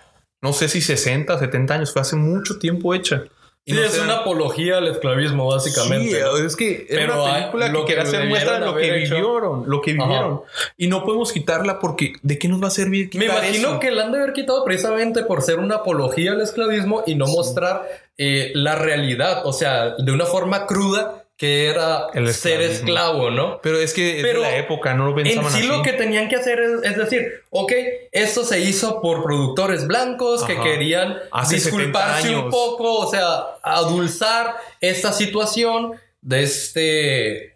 No sé si sesenta, setenta años, fue hace mucho tiempo hecha. Y sí, no es eran... una apología al esclavismo, básicamente. Sí, ¿no? Es que era pero una película que quería hacer muestra de lo que vivieron, hecho. lo que vivieron. Ajá. Y no podemos quitarla porque ¿de qué nos va a servir quitar eso? Me imagino eso? que la han de haber quitado precisamente por ser una apología al esclavismo y no sí. mostrar eh, la realidad, o sea, de una forma cruda que era ser esclavo, ¿no? Pero es que pero de la época no lo pensaban así. En sí así. Lo que tenían que hacer es, es decir, ok, esto se hizo por productores blancos, ajá, que querían hace disculparse un poco, o sea, adulzar esta situación de este...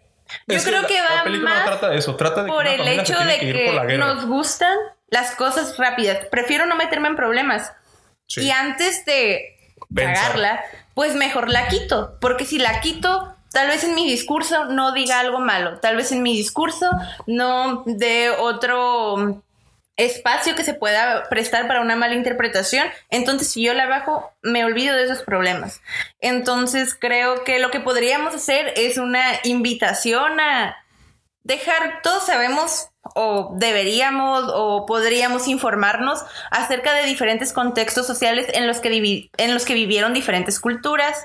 Yo es creo que, que va la película más no trata de eso, trata de por el hecho de que, que, que nos gustan las cosas rápidas. Prefiero no meterme en problemas. Sí. Y antes de pagarla, pues mejor la quito, porque si la quito... Tal vez en mi discurso no diga algo malo. Tal vez en mi discurso no dé otro espacio que se pueda prestar para una mala interpretación. Entonces, si yo la bajo, me olvido de esos problemas. Entonces, creo que lo que podríamos hacer es una invitación a dejar... Todos sabemos o deberíamos o podríamos informarnos acerca de diferentes contextos sociales en los que, vivi- en los que vivieron diferentes culturas...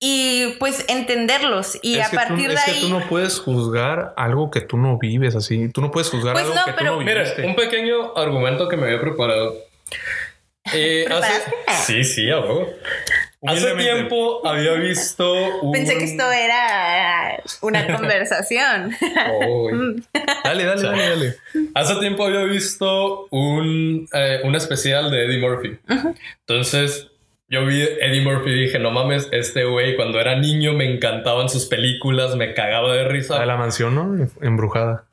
Y pues entenderlos. Y es a partir tú, de es ahí. Es que tú no puedes juzgar algo que tú no vives así. Tú no puedes juzgar pues algo no, que pero, tú no vives. Mira, un pequeño argumento que me había preparado. Eh, hace, sí, sí, algo. Hace tiempo había visto. Un... Pensé que esto era una conversación. Oh, dale, dale, dale, dale. Hace tiempo había visto un eh, un especial de Eddie Murphy. Uh-huh. Entonces. Yo vi Eddie Murphy y dije, no mames, este güey cuando era niño me encantaban sus películas, me cagaba de risa. De la mansión, ¿no? Embrujada.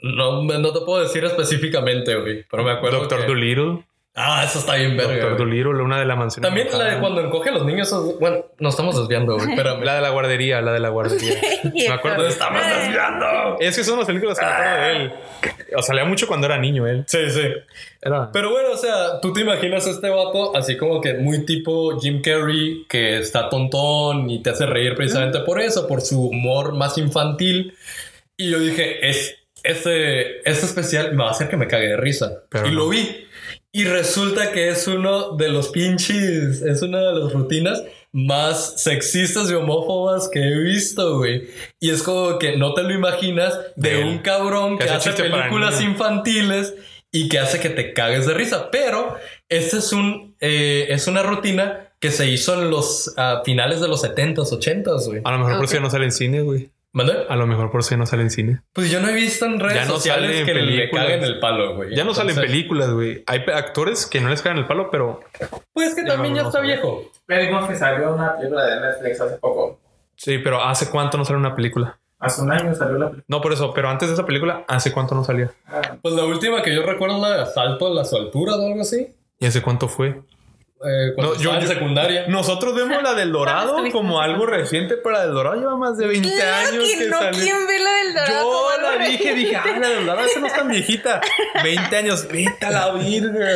No, no te puedo decir específicamente, güey, pero me acuerdo Doctor que... Dolittle. Ah, eso está bien verga. Doctor Dolittle, una de la mansión. También embrujada. La de cuando encoge a los niños. Bueno, nos estamos desviando, güey. Espérame. La de la guardería, la de la guardería. Me acuerdo de estamos desviando. Es que son las películas que me acuerdo de él. O sea, le da mucho cuando era niño él. Sí, sí. Era. Pero bueno, o sea, tú te imaginas a este vato así como que muy tipo Jim Carrey, que está tontón y te hace reír precisamente por eso, por su humor más infantil. Y yo dije, es, este, este especial me va a hacer que me cague de risa. Pero y no. Lo vi. Y resulta que es uno de los pinches, es una de las rutinas más sexistas y homófobas que he visto, güey. Y es como que no te lo imaginas de Bien. un cabrón que, que hace películas infantiles y que hace que te cagues de risa. Pero esta es, un, eh, es una rutina que se hizo en los uh, finales de los setentas, ochentas, güey. A lo mejor okay. por si no sale en cine, güey. ¿Mandé? A lo mejor por si no sale en cine. Pues yo no he visto en redes no sociales que le caguen el palo, güey. Ya no Entonces... salen películas, güey. Hay actores que no les cagan el palo, pero... Pues que ya también ya está viejo. Vimos que salió una película de Netflix hace poco. Sí, pero ¿hace cuánto no sale una película? Hace un año salió la película. No, por eso. Pero antes de esa película, ¿hace cuánto no salía? Ah. Pues la última que yo recuerdo es la de Asalto a las Alturas o algo así. ¿Y hace cuánto fue? Eh, no, yo, en secundaria. Yo, nosotros vemos la del Dorado como algo reciente, para El Dorado lleva más de veinte claro años que, que no, salió. ¿Quién ve la del Dorado? Yo la dije, dije, ah, la del Dorado, esa no es tan viejita. veinte años, vete a la virga.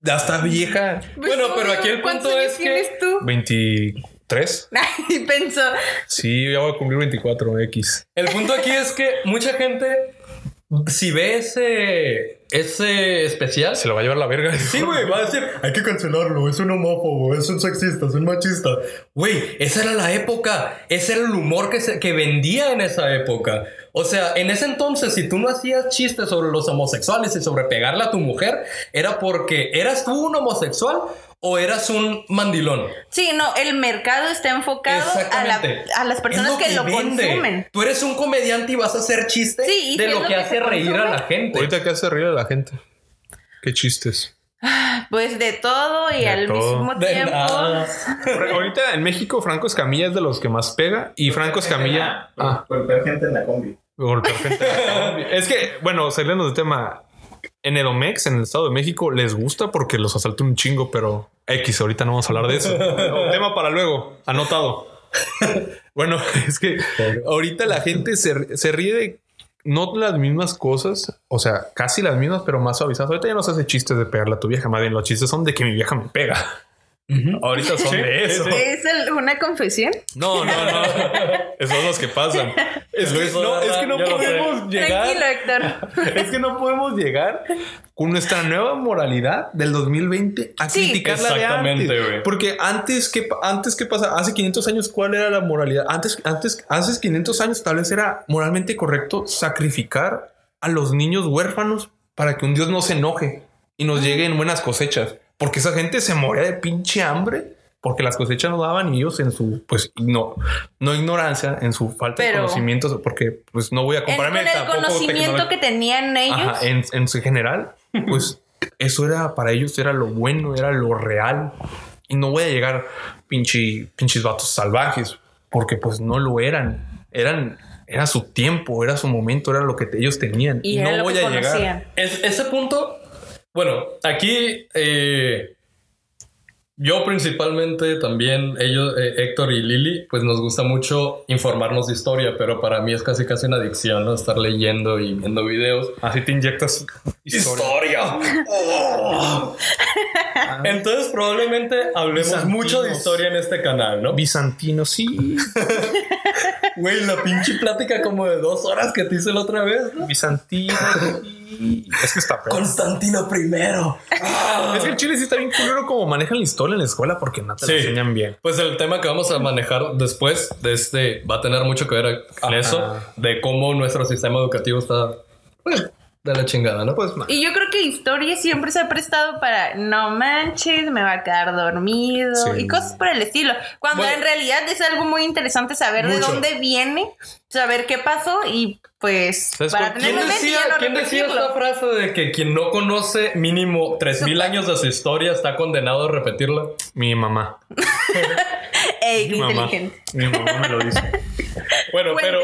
Ya está vieja. Pues bueno, pero aquí el punto es que tú? veintitrés Ay, pensó. Sí, ya voy a cumplir veinticuatro equis. El punto aquí es que mucha gente, si ve ese, ese especial, se lo va a llevar la verga. Sí, güey, va a decir, hay que cancelarlo, es un homófobo, es un sexista, es un machista. Güey, esa era la época, ese era el humor que, se, que vendía en esa época. O sea, en ese entonces, si tú no hacías chistes sobre los homosexuales y sobre pegarle a tu mujer, era porque eras tú un homosexual o eras un mandilón. Sí, no, el mercado está enfocado a, la, a las personas lo que, que lo consumen. Tú eres un comediante y vas a hacer chistes sí, de lo, lo que, que hace reír consume. a la gente. Ahorita que hace reír a la gente. ¿Qué chistes? Pues de todo y de al todo. mismo de tiempo. Nada. Ahorita en México Franco Escamilla es de los que más pega y Franco Escamilla ah, golpear gente en la combi. Golpear gente en la combi. Es que, bueno, saliendo del tema, en el Edomex, en el Estado de México, les gusta porque los asaltan un chingo, pero X, ahorita no vamos a hablar de eso. Tema para luego, anotado. Bueno, es que ahorita la gente se, se ríe de no las mismas cosas, o sea, casi las mismas, pero más suavizadas. Ahorita ya no se hace chistes de pegarle a tu vieja, más bien los chistes son de que mi vieja me pega. Uh-huh. Ahorita son de eso. ¿Es el, una confesión? No, no, no. Esos son los que pasan. Es que no, es que no podemos no llegar. Tranquilo, Héctor. Es que no podemos llegar con nuestra nueva moralidad del dos mil veinte a sí. criticarla de antes. Wey. Porque antes que antes que pasa, hace quinientos años, ¿cuál era la moralidad? Antes, antes, hace quinientos años tal vez era moralmente correcto sacrificar a los niños huérfanos para que un Dios no se enoje y nos lleguen buenas cosechas. Porque esa gente se moría de pinche hambre porque las cosechas no daban y ellos en su, pues, no, no ignorancia, en su falta Pero de conocimientos, porque pues no voy a compararme con el tampoco conocimiento que tenían ellos. Ajá, en, en general, pues eso era para ellos, era lo bueno, era lo real. Y no voy a llegar pinche, pinches vatos salvajes porque pues no lo eran, eran... Era su tiempo, era su momento, era lo que ellos tenían. Y no voy a llegar. Es, ese punto, bueno, aquí eh, yo principalmente también, ellos, eh, Héctor y Lili, pues nos gusta mucho informarnos de historia, pero para mí es casi casi una adicción, ¿no? Estar leyendo y viendo videos. Así te inyectas historia. ¡Historia! Oh. Entonces probablemente hablemos Bizantinos. Mucho de historia en este canal, ¿no? Bizantino, sí. Güey, la pinche plática como de dos horas que te hice la otra vez, ¿no? Bizantino. Es que está peor. Constantino primero. Ah. Es que el chile sí está bien culero como manejan la historia en la escuela porque no te sí. la enseñan bien. Pues el tema que vamos a manejar después de este va a tener mucho que ver con Ajá. eso, de cómo nuestro sistema educativo está... Bueno, de la chingada, ¿no? Pues, no. Y yo creo que historia siempre se ha prestado para no manches, me va a quedar dormido sí. y cosas por el estilo. Cuando bueno, en realidad es algo muy interesante saber mucho. De dónde viene, saber qué pasó y pues para tener un decía, no ¿quién decía esta frase de que quien no conoce mínimo tres mil años de su historia está condenado a repetirla? Mi mamá. Ey, qué inteligente. Mi mamá me lo dice. Bueno, pero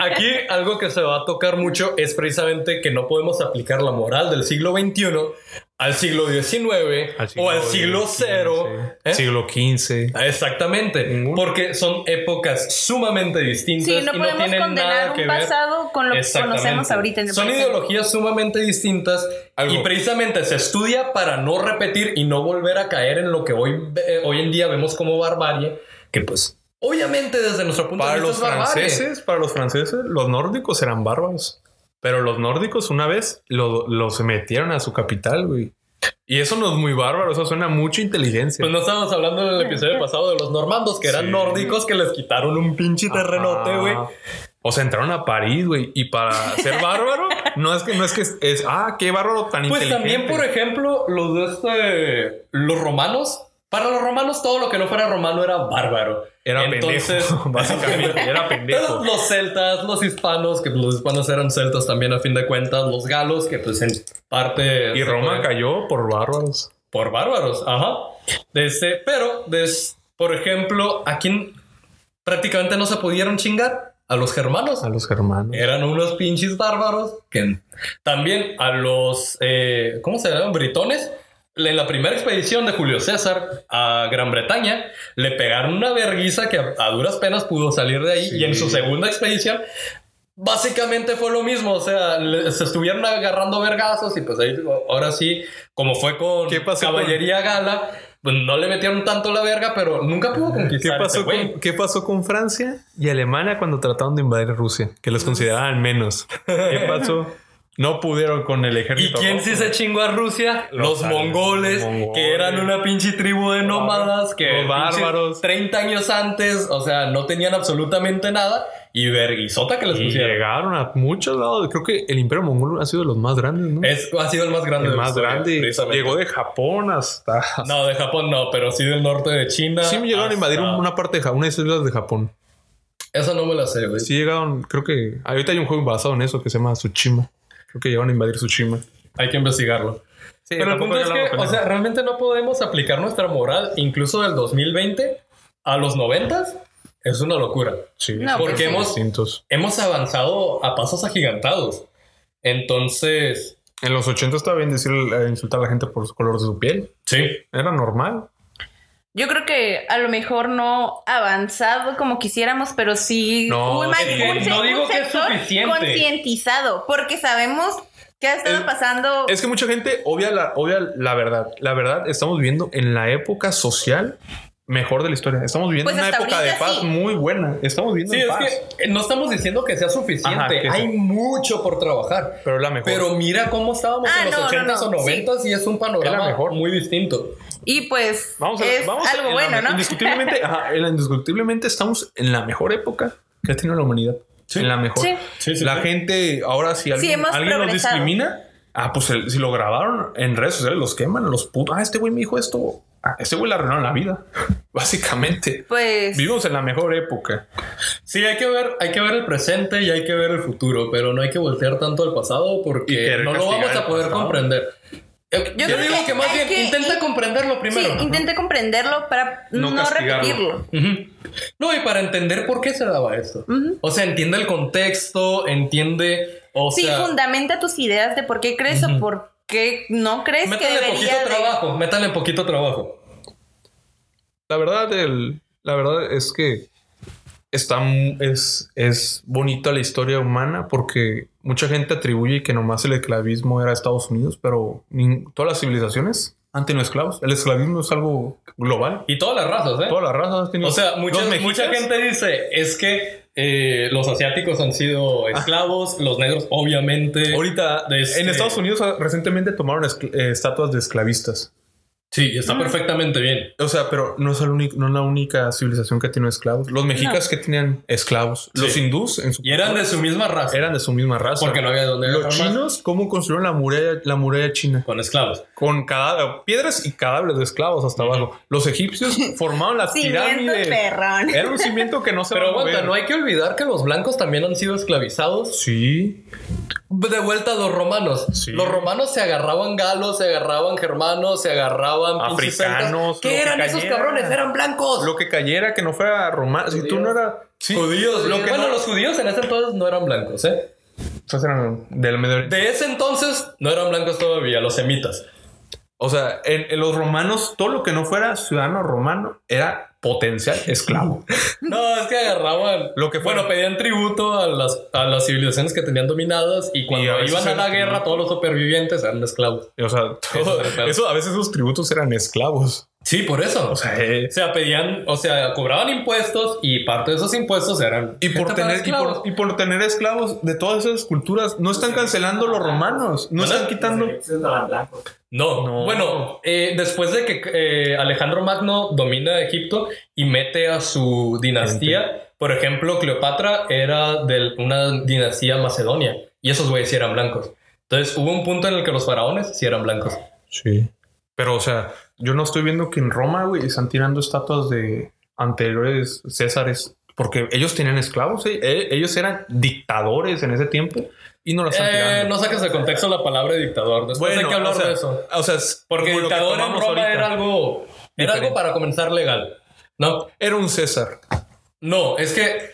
aquí algo que se va a tocar mucho es precisamente que no podemos aplicar la moral del siglo veintiuno al siglo diecinueve al siglo o al siglo cero, ¿eh? Siglo quince. Exactamente. ¿Ninguno? Porque son épocas sumamente distintas. Sí, no y podemos no tienen condenar nada un que pasado ver. Con lo que conocemos ahorita. En el son presente. Ideologías sumamente distintas Algo. Y precisamente se estudia para no repetir y no volver a caer en lo que hoy, eh, hoy en día vemos como barbarie, que pues... Obviamente desde nuestro punto para de vista los franceses, para los franceses, los nórdicos eran bárbaros, pero los nórdicos una vez lo, los metieron a su capital, güey. Y eso no es muy bárbaro, eso suena a mucha inteligencia. Pues no estábamos hablando en el episodio pasado de los normandos, que eran sí. nórdicos, que les quitaron un pinche terrenote, güey. O sea, entraron a París, güey, y para ser bárbaro, no es que, no es que es, es ah, qué bárbaro tan pues inteligente. Pues también, por ejemplo, los de este, los romanos. Para los romanos, todo lo que no fuera romano era bárbaro. Era Entonces, pendejo, básicamente. Era pendejo. Los celtas, los hispanos, que los hispanos eran celtas también a fin de cuentas. Los galos, que pues en parte... Y Roma puede... cayó por bárbaros. Por bárbaros, ajá. Desde, pero, desde, por ejemplo, aquí prácticamente no se pudieron chingar a los germanos. A los germanos. Eran unos pinches bárbaros. Que... También a los... Eh, ¿Cómo se llaman? Britones. En la primera expedición de Julio César a Gran Bretaña, le pegaron una verguiza que a, a duras penas pudo salir de ahí. Sí. Y en su segunda expedición, básicamente fue lo mismo. O sea, le, se estuvieron agarrando vergazos y pues ahí, ahora sí, como fue con caballería con... gala, pues no le metieron tanto la verga, pero nunca pudo conquistar. ¿Qué pasó, este con, ¿Qué pasó con Francia y Alemania cuando trataron de invadir Rusia? Que los consideraban menos. ¿Qué pasó? No pudieron con el ejército. ¿Y quién sí se chingó a Rusia? Los, los mongoles, mongoles, que eran una pinche tribu de nómadas, que los bárbaros. treinta años antes, o sea, no tenían absolutamente nada. Y verguizota que les y pusieron. Llegaron a muchos lados. Creo que el Imperio Mongol ha sido de los más grandes, ¿no? Es, ha sido el más grande. El de más historia, grande. Llegó de Japón hasta... No, de Japón no, pero sí del norte de China. Sí me llegaron hasta... a invadir una parte de Japón, unas islas de Japón. Esa no me la sé, güey. Sí llegaron, creo que... Ahorita hay un juego basado en eso que se llama Tsushima. Creo que llevan a invadir Tsushima. Hay que investigarlo. Sí, pero el punto es que, o sea, realmente no podemos aplicar nuestra moral, incluso del dos mil veinte a los noventas. Es una locura. Sí, no, porque sí. hemos, hemos avanzado a pasos agigantados. Entonces... En los ochenta estaba bien decir, insultar a la gente por su color de su piel. Sí. Era normal. Yo creo que a lo mejor no avanzado como quisiéramos, pero sí no, un, sí, un, no un digo sector que es suficiente. Concientizado, porque sabemos ¿Qué ha estado es, pasando? Es que mucha gente obvia la, obvia la verdad. La verdad, estamos viviendo en la época social mejor de la historia. Estamos viviendo pues una época de paz sí. muy buena. Estamos viviendo sí, en es paz. Que no estamos diciendo que sea suficiente. Ajá, que hay sí. mucho por trabajar. Pero la mejor. Pero mira cómo estábamos ah, en los no, ochentas no, no. o noventas sí. y es un panorama es mejor. muy distinto. Y pues vamos a, es vamos algo a, bueno, la, ¿no? Indiscutiblemente, ajá, indiscutiblemente estamos en la mejor época que ha tenido la humanidad. Sí. En la mejor. Sí. Sí, sí, la sí. gente ahora si alguien, sí, alguien nos discrimina, ah, pues el, si lo grabaron en redes sociales los queman, los putos. Ah, este güey me dijo esto. Ah, ese güey le arruinaron la vida. Básicamente. Pues vivimos en la mejor época. Sí, hay que ver, hay que ver el presente y hay que ver el futuro, pero no hay que voltear tanto al pasado porque no lo vamos a poder comprender. Yo, yo creo digo que, que más bien que intenta in, comprenderlo primero. Sí, intenta comprenderlo para no, no repetirlo. Uh-huh. No, y para entender por qué se daba esto. Uh-huh. O sea, entiende el contexto, entiende, o sí, sea, fundamenta tus ideas de por qué crees uh-huh. o por qué no crees métale que debería poquito de... trabajo, métale poquito trabajo. La verdad, el, la verdad es que está, es, es bonita la historia humana porque mucha gente atribuye que nomás el esclavismo era Estados Unidos, pero ni, todas las civilizaciones han tenido esclavos. El esclavismo es algo global. Y todas las razas, ¿eh? Todas las razas han tenido. O sea, muchas, mucha gente dice, es que eh, los asiáticos han sido esclavos, ah. los negros obviamente. Ahorita, este... en Estados Unidos recientemente tomaron eh, estatuas de esclavistas. Sí, está perfectamente bien. O sea, pero no es, el unico, no es la única civilización que tiene esclavos. Los mexicas no. que tenían esclavos. Sí. Los hindús en su y eran de su misma raza. Eran de su misma raza. Porque no había donde los chinos, ¿cómo construyeron la muralla, la muralla china? Con esclavos. Con cadáveres, piedras y cadáveres de esclavos hasta abajo. Uh-huh. Los egipcios formaron las pirámides. Perrón. Era un cimiento que no se pero va a mover. Pero no hay que olvidar que los blancos también han sido esclavizados. Sí. De vuelta a los romanos. Sí. Los romanos se agarraban galos, se agarraban germanos, se agarraban africanos. ¿Qué eran cayera, esos cabrones? Eran blancos. Lo que cayera que no fuera romano. Si tú no eras sí, judíos. Lo que bueno, no... los judíos en ese entonces no eran blancos, ¿eh? Entonces eran del Medio Oriente. De ese entonces no eran blancos todavía, los semitas. O sea, en, en los romanos, todo lo que no fuera ciudadano romano era potencial esclavo. No, es que agarraban lo que fuera. Bueno, pedían tributo a las, a las civilizaciones que tenían dominadas y cuando y iban a la guerra, tributo. Todos los supervivientes eran esclavos. O sea, todo, eso, eso a veces los tributos eran esclavos. Sí, por eso. O sea, eh, o sea, pedían, o sea, cobraban impuestos y parte de esos impuestos eran. Y por tener y por, y por tener esclavos de todas esas culturas, no están cancelando los romanos, no están quitando. No, no. Bueno, eh, después de que eh, Alejandro Magno domina Egipto y mete a su dinastía, gente. Por ejemplo, Cleopatra era de una dinastía macedonia y esos güeyes sí eran blancos. Entonces hubo un punto en el que los faraones sí eran blancos. Sí. Pero, o sea, yo no estoy viendo que en Roma, güey, están tirando estatuas de anteriores césares. Porque ellos tenían esclavos, ¿eh? Ellos eran dictadores en ese tiempo y no las están eh, tirando. No saques de contexto la palabra dictador. Después bueno, hay que hablar o sea, de eso. O sea, porque dictador en Roma ahorita. era algo... Era diferente. Algo para comenzar legal, ¿no? Era un César. No, es que...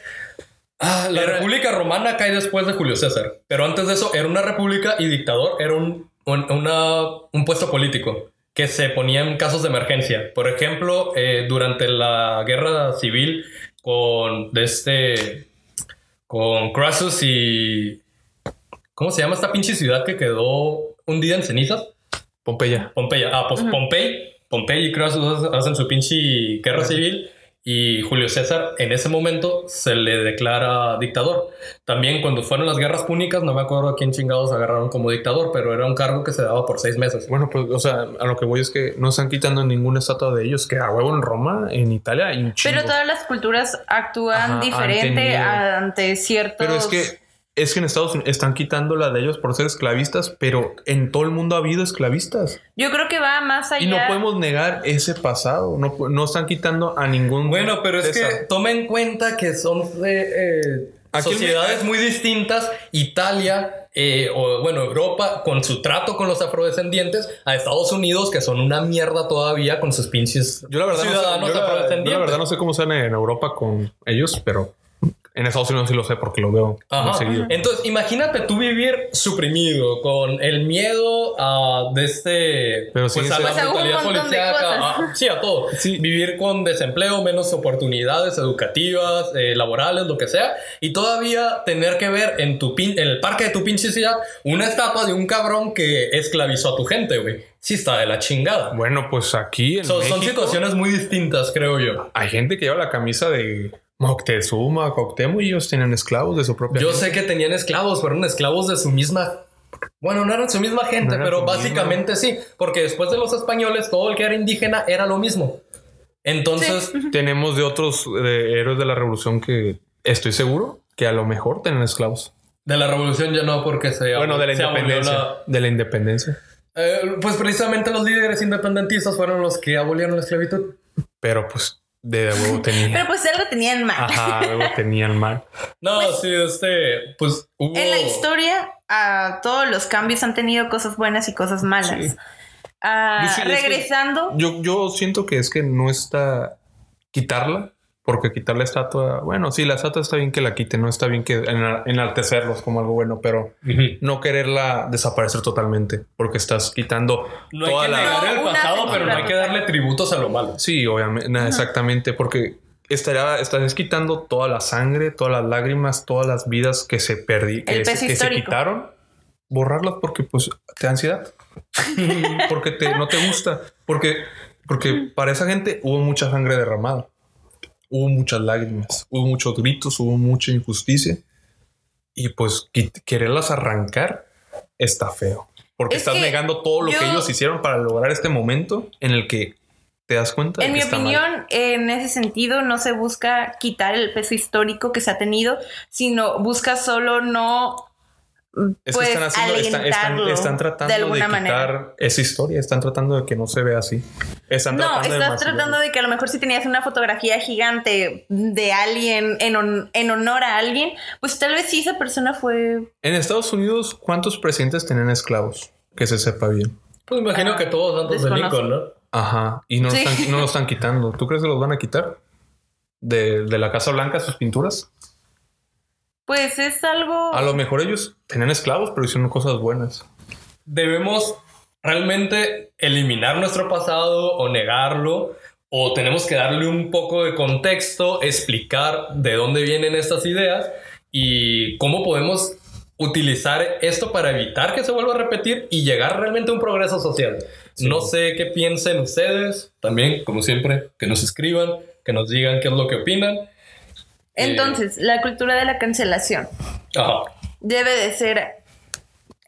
Ah, la era... República Romana cae después de Julio César. Pero antes de eso era una república y dictador era un, un, una, un puesto político. Que se ponía en casos de emergencia. Por ejemplo, eh, durante la guerra civil con de este con Crassus y ¿cómo se llama esta pinche ciudad que quedó hundida en cenizas? Pompeya. Pompeya. Ah, pues uh-huh. Pompey, Pompey y Crassus hacen su pinche guerra uh-huh. civil y Julio César en ese momento se le declara dictador. También cuando fueron las guerras púnicas, no me acuerdo a quién chingados agarraron como dictador, pero era un cargo que se daba por seis meses. Bueno, pues, o sea, a lo que voy es que no están quitando ninguna estatua de ellos, que a huevo en Roma, en Italia y en Chile. Pero todas las culturas actúan Ajá, diferente ante ciertos... Pero es que, es que en Estados Unidos están quitando la de ellos por ser esclavistas, pero en todo el mundo ha habido esclavistas. Yo creo que va más allá. Y no podemos negar ese pasado. No, no están quitando a ningún... Bueno, pero es que toma en cuenta que son eh, eh, sociedades muy distintas. Italia, eh, o bueno, Europa, con su trato con los afrodescendientes, a Estados Unidos, que son una mierda todavía con sus pinches yo la verdad ciudadanos no sé, yo la, afrodescendientes. Yo la verdad no sé cómo sean en Europa con ellos, pero... En Estados Unidos sí lo sé porque lo veo. Ajá. Entonces, imagínate tú vivir suprimido con el miedo uh, de este... Pero sí, pues, a la brutalidad policíaca. Ah, sí, a todo. Sí. Vivir con desempleo, menos oportunidades educativas, eh, laborales, lo que sea. Y todavía tener que ver en, tu pin- en el parque de tu pinche ciudad una estatua de un cabrón que esclavizó a tu gente, güey. Sí está de la chingada. Bueno, pues aquí en so, México... Son situaciones muy distintas, creo yo. Hay gente que lleva la camisa de... Moctezuma, Coctemo, y ellos tenían esclavos de su propia... Yo gente. Sé que tenían esclavos, pero eran esclavos de su misma... Bueno, no eran su misma gente, no pero básicamente misma. Sí. Porque después de los españoles, todo el que era indígena era lo mismo. Entonces... Sí. Tenemos de otros de héroes de la revolución que estoy seguro que a lo mejor tenían esclavos. De la revolución ya no, porque se... Bueno, de la independencia. La... De la independencia. Eh, pues precisamente los líderes independentistas fueron los que abolieron la esclavitud. Pero pues... De, de huevo tenían. Pero pues algo tenían mal. Ajá, huevo tenían mal. No, pues, sí, este, pues hubo... En la historia, uh, todos los cambios han tenido cosas buenas y cosas malas. Sí. Uh, yo sí, regresando... Es que yo, yo siento que es que no está... Quitarla, porque quitar la estatua... Bueno, sí, la estatua está bien que la quiten, no está bien que enaltecerlos como algo bueno, pero uh-huh. no quererla desaparecer totalmente, porque estás quitando no toda la... No hay que negar el pasado, pero no hay que darle tributos a lo malo. Sí, obviamente, uh-huh. exactamente, porque estaría, estás quitando toda la sangre, todas las lágrimas, todas las vidas que se perdí, que, se, que se quitaron, borrarlas porque pues te da ansiedad, porque te, no te gusta, porque, porque para esa gente hubo mucha sangre derramada. Hubo muchas lágrimas, hubo muchos gritos, hubo mucha injusticia. Y pues quererlas arrancar está feo. Porque es estás negando todo lo yo, que ellos hicieron para lograr este momento en el que te das cuenta. En de que mi está opinión, mal. En ese sentido, no se busca quitar el peso histórico que se ha tenido, sino busca solo no... Es pues, que están, haciendo, están, están, están tratando de, de quitar manera. Esa historia. Están tratando de que no se vea así. Están no, tratando estás de tratando de que a lo mejor si tenías una fotografía gigante de alguien en, on, en honor a alguien, pues tal vez sí esa persona fue... En Estados Unidos, ¿cuántos presidentes tenían esclavos? Que se sepa bien. Pues imagino ah, que todos antes de Lincoln, ¿no? Ajá, y no, sí. lo están, no lo están quitando. ¿Tú crees que los van a quitar? ¿De, de la Casa Blanca sus pinturas? Pues es algo... A lo mejor ellos tenían esclavos, pero hicieron cosas buenas. Debemos realmente eliminar nuestro pasado o negarlo, o tenemos que darle un poco de contexto, explicar de dónde vienen estas ideas y cómo podemos utilizar esto para evitar que se vuelva a repetir y llegar realmente a un progreso social. Sí. No sé qué piensen ustedes. También, como siempre, que nos escriban, que nos digan qué es lo que opinan. Entonces, la cultura de la cancelación Ajá. debe de ser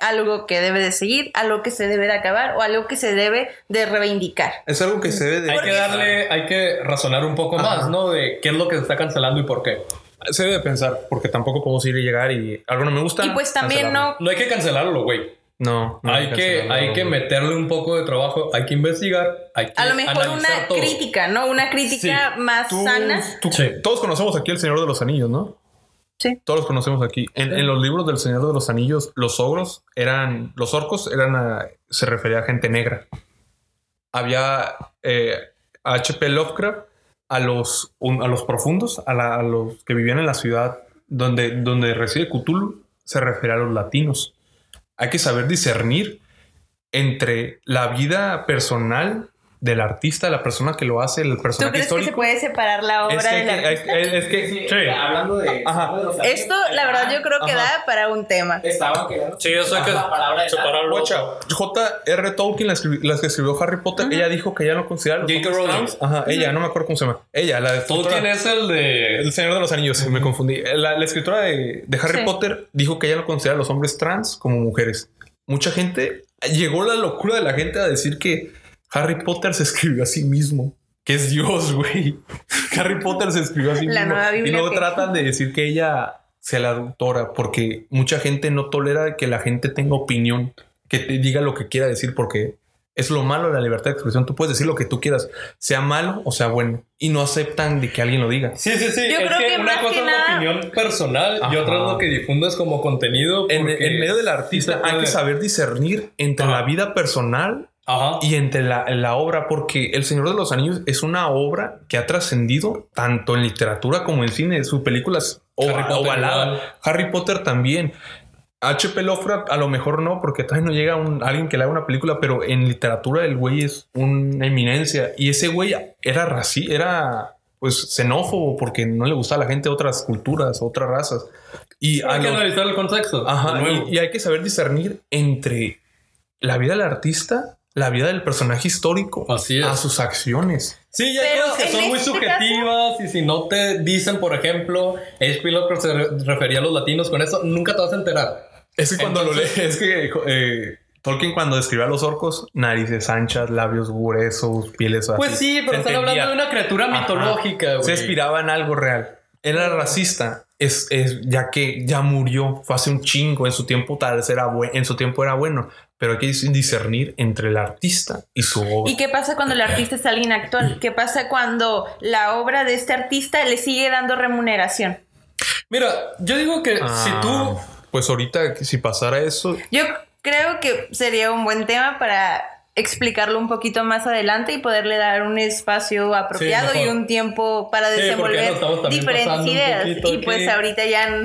algo que debe de seguir, algo que se debe de acabar o algo que se debe de reivindicar. Es algo que se debe de... Hay que darle, hay que razonar un poco Ajá. más, ¿no? De qué es lo que se está cancelando y por qué. Se debe pensar, porque tampoco podemos ir y llegar y algo no me gusta. Y pues también cancelarlo. no... No hay que cancelarlo, güey. No, no hay, hay que, hay no, que meterle un poco de trabajo, hay que investigar, hay que a lo mejor una todo. crítica, ¿no? Una crítica sí. más tú, sana. Tú, sí. Todos conocemos aquí El Señor de los Anillos, ¿no? Sí. Todos los conocemos aquí. En, sí. en los libros del Señor de los Anillos, los ogros eran, los orcos eran, a, se refería a gente negra. Había eh, a H P. Lovecraft, a los, un, a los profundos, a, la, a los que vivían en la ciudad donde, donde reside Cthulhu, se refería a los latinos. Hay que saber discernir entre la vida personal del artista, la persona que lo hace, el personaje histórico. ¿Tú crees que se puede separar la obra del artista? Es que, es que sí, sí. hablando de... Ajá. de los Esto, la verdad, yo creo que Ajá. da para un tema. Estaba quedando... Sí, yo sé que... La palabra de J R. Tolkien, la, escribi- la que escribió Harry Potter, uh-huh. ella dijo que ya no considera... J K. Rowling. Ajá, ella, uh-huh. no me acuerdo cómo se llama. Ella, la de... Tolkien es el de... El Señor de los Anillos, uh-huh. me confundí. La, la escritora de, de Harry sí. Potter dijo que ella no considera a los hombres trans como mujeres. Mucha gente... Llegó la locura de la gente a decir que... Harry Potter se escribió a sí mismo, que es Dios, güey. Harry Potter se escribió a sí mismo. Y luego tratan de decir que ella sea la autora, porque mucha gente no tolera que la gente tenga opinión, que te diga lo que quiera decir, porque es lo malo de la libertad de expresión. Tú puedes decir lo que tú quieras, sea malo o sea bueno, y no aceptan de que alguien lo diga. Sí, sí, sí. Yo es creo que, que una cosa que es la opinión personal Ajá. y otra es lo que difundes como contenido. En, en medio del artista hay que saber discernir entre Ajá. la vida personal Ajá. Y entre la, la obra, porque El Señor de los Anillos es una obra que ha trascendido tanto en literatura como en cine. Sus películas ovaladas. Harry Potter también. H P. Lovecraft a lo mejor no, porque todavía no llega un, alguien que le haga una película, pero en literatura el güey es una eminencia. Y ese güey era raci, era pues xenófobo porque no le gustaba a la gente de otras culturas, otras razas. Y hay que lo, analizar el contexto. Ajá, y, y hay que saber discernir entre la vida del artista, la vida del personaje histórico, así es, a sus acciones. Sí, ya hay cosas que son muy subjetivas, y si no te dicen, por ejemplo, H P. Lovecraft se refería a los latinos con eso, nunca te vas a enterar. Es que cuando Entonces, lo lees, es que eh, Tolkien cuando describe a los orcos, narices anchas, labios gruesos, pieles así. Pues sí, pero están hablando de una criatura ajá, mitológica, güey. Se inspiraba en algo real. Era racista, es, es, ya que ya murió, fue hace un chingo, en su tiempo tal vez era bueno, en su tiempo era bueno. Pero hay que discernir entre el artista y su obra. ¿Y qué pasa cuando el artista es alguien actual? ¿Qué pasa cuando la obra de este artista le sigue dando remuneración? Mira, yo digo que ah, si tú... Pues ahorita, si pasara eso... Yo creo que sería un buen tema para explicarlo un poquito más adelante y poderle dar un espacio apropiado sí, y un tiempo para desenvolver sí, diferentes ideas. Poquito, y okay. Pues ahorita ya...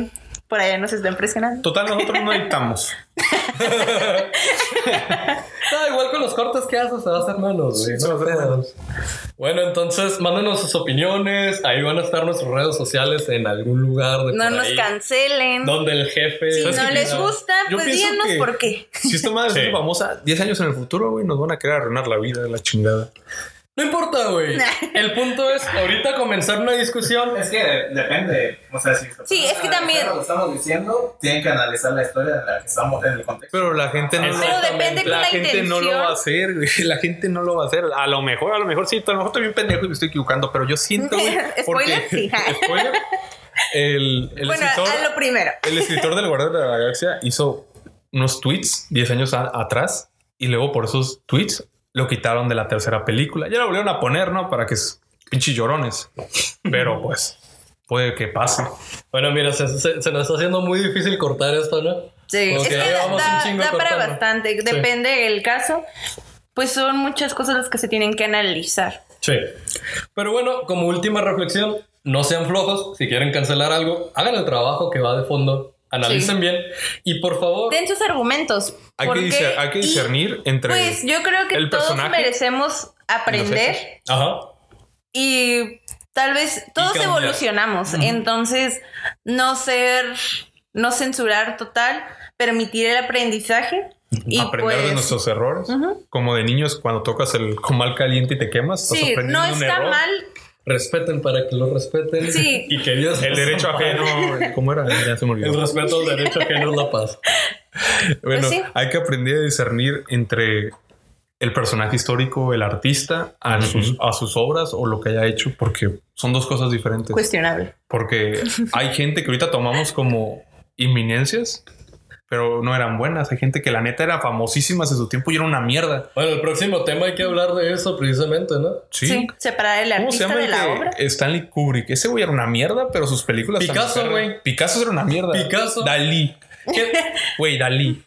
Por allá nos están presionando. Total, nosotros no editamos. No, igual con los cortes que haces, se va a hacer malos, güey. Sí, no, no, bueno, entonces, mándenos sus opiniones. Ahí van a estar nuestras redes sociales en algún lugar. De no nos ahí, cancelen. Donde el jefe... Si no les mira, gusta, pues díganos por qué. Si esta madre es sí. famosa, diez años en el futuro, güey, nos van a querer arruinar la vida de la chingada. No importa, güey. El punto es ahorita comenzar una discusión. Es que depende. O sea, si sí, es que también lo estamos diciendo, tienen que analizar la historia en la que estamos en el contexto. Pero la gente no, pero depende la, la gente intención. No lo va a hacer, güey. La gente no lo va a hacer. A lo mejor, a lo mejor sí, a lo mejor estoy bien pendejo y me estoy equivocando, pero yo siento, güey, spoiler, sí. Spoiler. El, el bueno, escritor, a lo primero. El escritor del Guardián de la Galaxia hizo unos tweets diez años a, atrás y luego por esos tweets lo quitaron de la tercera película. Ya lo volvieron a poner, ¿no? Para que pinches llorones. Pero pues, puede que pase. Bueno, mira, se, se, se nos está haciendo muy difícil cortar esto, ¿no? Sí, como es que, que da, da, da para bastante. Depende sí. del caso. Pues son muchas cosas las que se tienen que analizar. Sí. Pero bueno, como última reflexión, no sean flojos. Si quieren cancelar algo, hagan el trabajo que va de fondo. Analicen sí. bien y por favor den sus argumentos. Hay, que, dice, hay que discernir y, entre pues yo creo que el todos personaje merecemos aprender y, ajá. y tal vez todos evolucionamos mm. entonces no ser no censurar total, permitir el aprendizaje y aprender pues, de nuestros errores uh-huh. como de niños cuando tocas el comal caliente y te quemas sí, no está error. mal. Respeten para que lo respeten. Sí. Y que Dios... El derecho ajeno... ¿Cómo era? Ya se me olvidó. El respeto al derecho ajeno es la paz. Bueno, pues sí. Hay que aprender a discernir entre el personaje histórico, el artista, a, uh-huh. sus, a sus obras o lo que haya hecho, porque son dos cosas diferentes. Cuestionable. Porque hay gente que ahorita tomamos como inminencias... Pero no eran buenas. Hay gente que la neta era famosísima hace su tiempo y era una mierda. Bueno, el próximo tema hay que hablar de eso precisamente, ¿no? Sí. sí. Separar el artista de la obra. Stanley Kubrick. Ese güey era una mierda, pero sus películas... Picasso, güey. Picasso era una mierda. Picasso. Dalí. Güey, Dalí.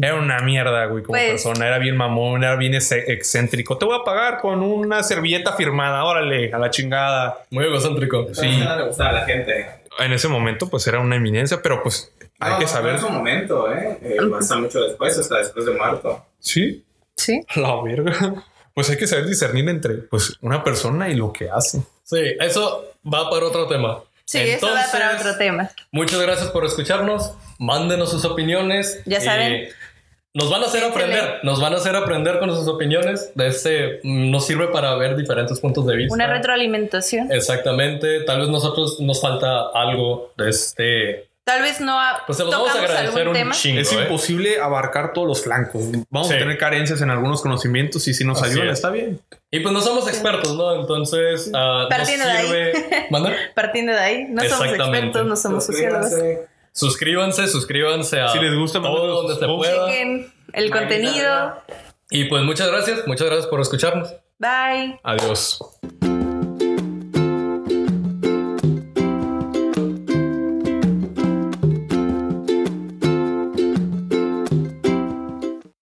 Era una mierda, güey, como pues, persona. Era bien mamón, era bien excéntrico. Te voy a pagar con una servilleta firmada. Órale, a la chingada. Muy egocéntrico. Sí. No le gustaba a la gente. En ese momento, pues, era una eminencia, pero pues... Hay no, que saber. No en su momento, ¿eh? eh hasta mucho después, hasta después de muerto. Sí. Sí. La verga. Pues hay que saber discernir entre pues, una persona y lo que hace. Sí, eso va para otro tema. Sí, Entonces, eso va para otro tema. Muchas gracias por escucharnos. Mándenos sus opiniones. Ya saben. Eh, nos van a hacer aprender. Nos van a hacer aprender con sus opiniones. De este, nos sirve para ver diferentes puntos de vista. Una retroalimentación. Exactamente. Tal vez nosotros nos falta algo de este... Tal vez no a, pues se los vamos a agradecer un tema. Chingo, es eh. imposible abarcar todos los flancos. Vamos sí. a tener carencias en algunos conocimientos y si nos Así ayudan es. está bien. Y pues no somos expertos, ¿no? Entonces uh, Partiendo nos sirve... de ahí. Partiendo de ahí. No somos expertos, no somos sociólogos. Suscríbanse, suscríbanse a si les gusta todo donde se pueda. Chequen el contenido. Y pues muchas gracias. Muchas gracias por escucharnos. Bye. Adiós.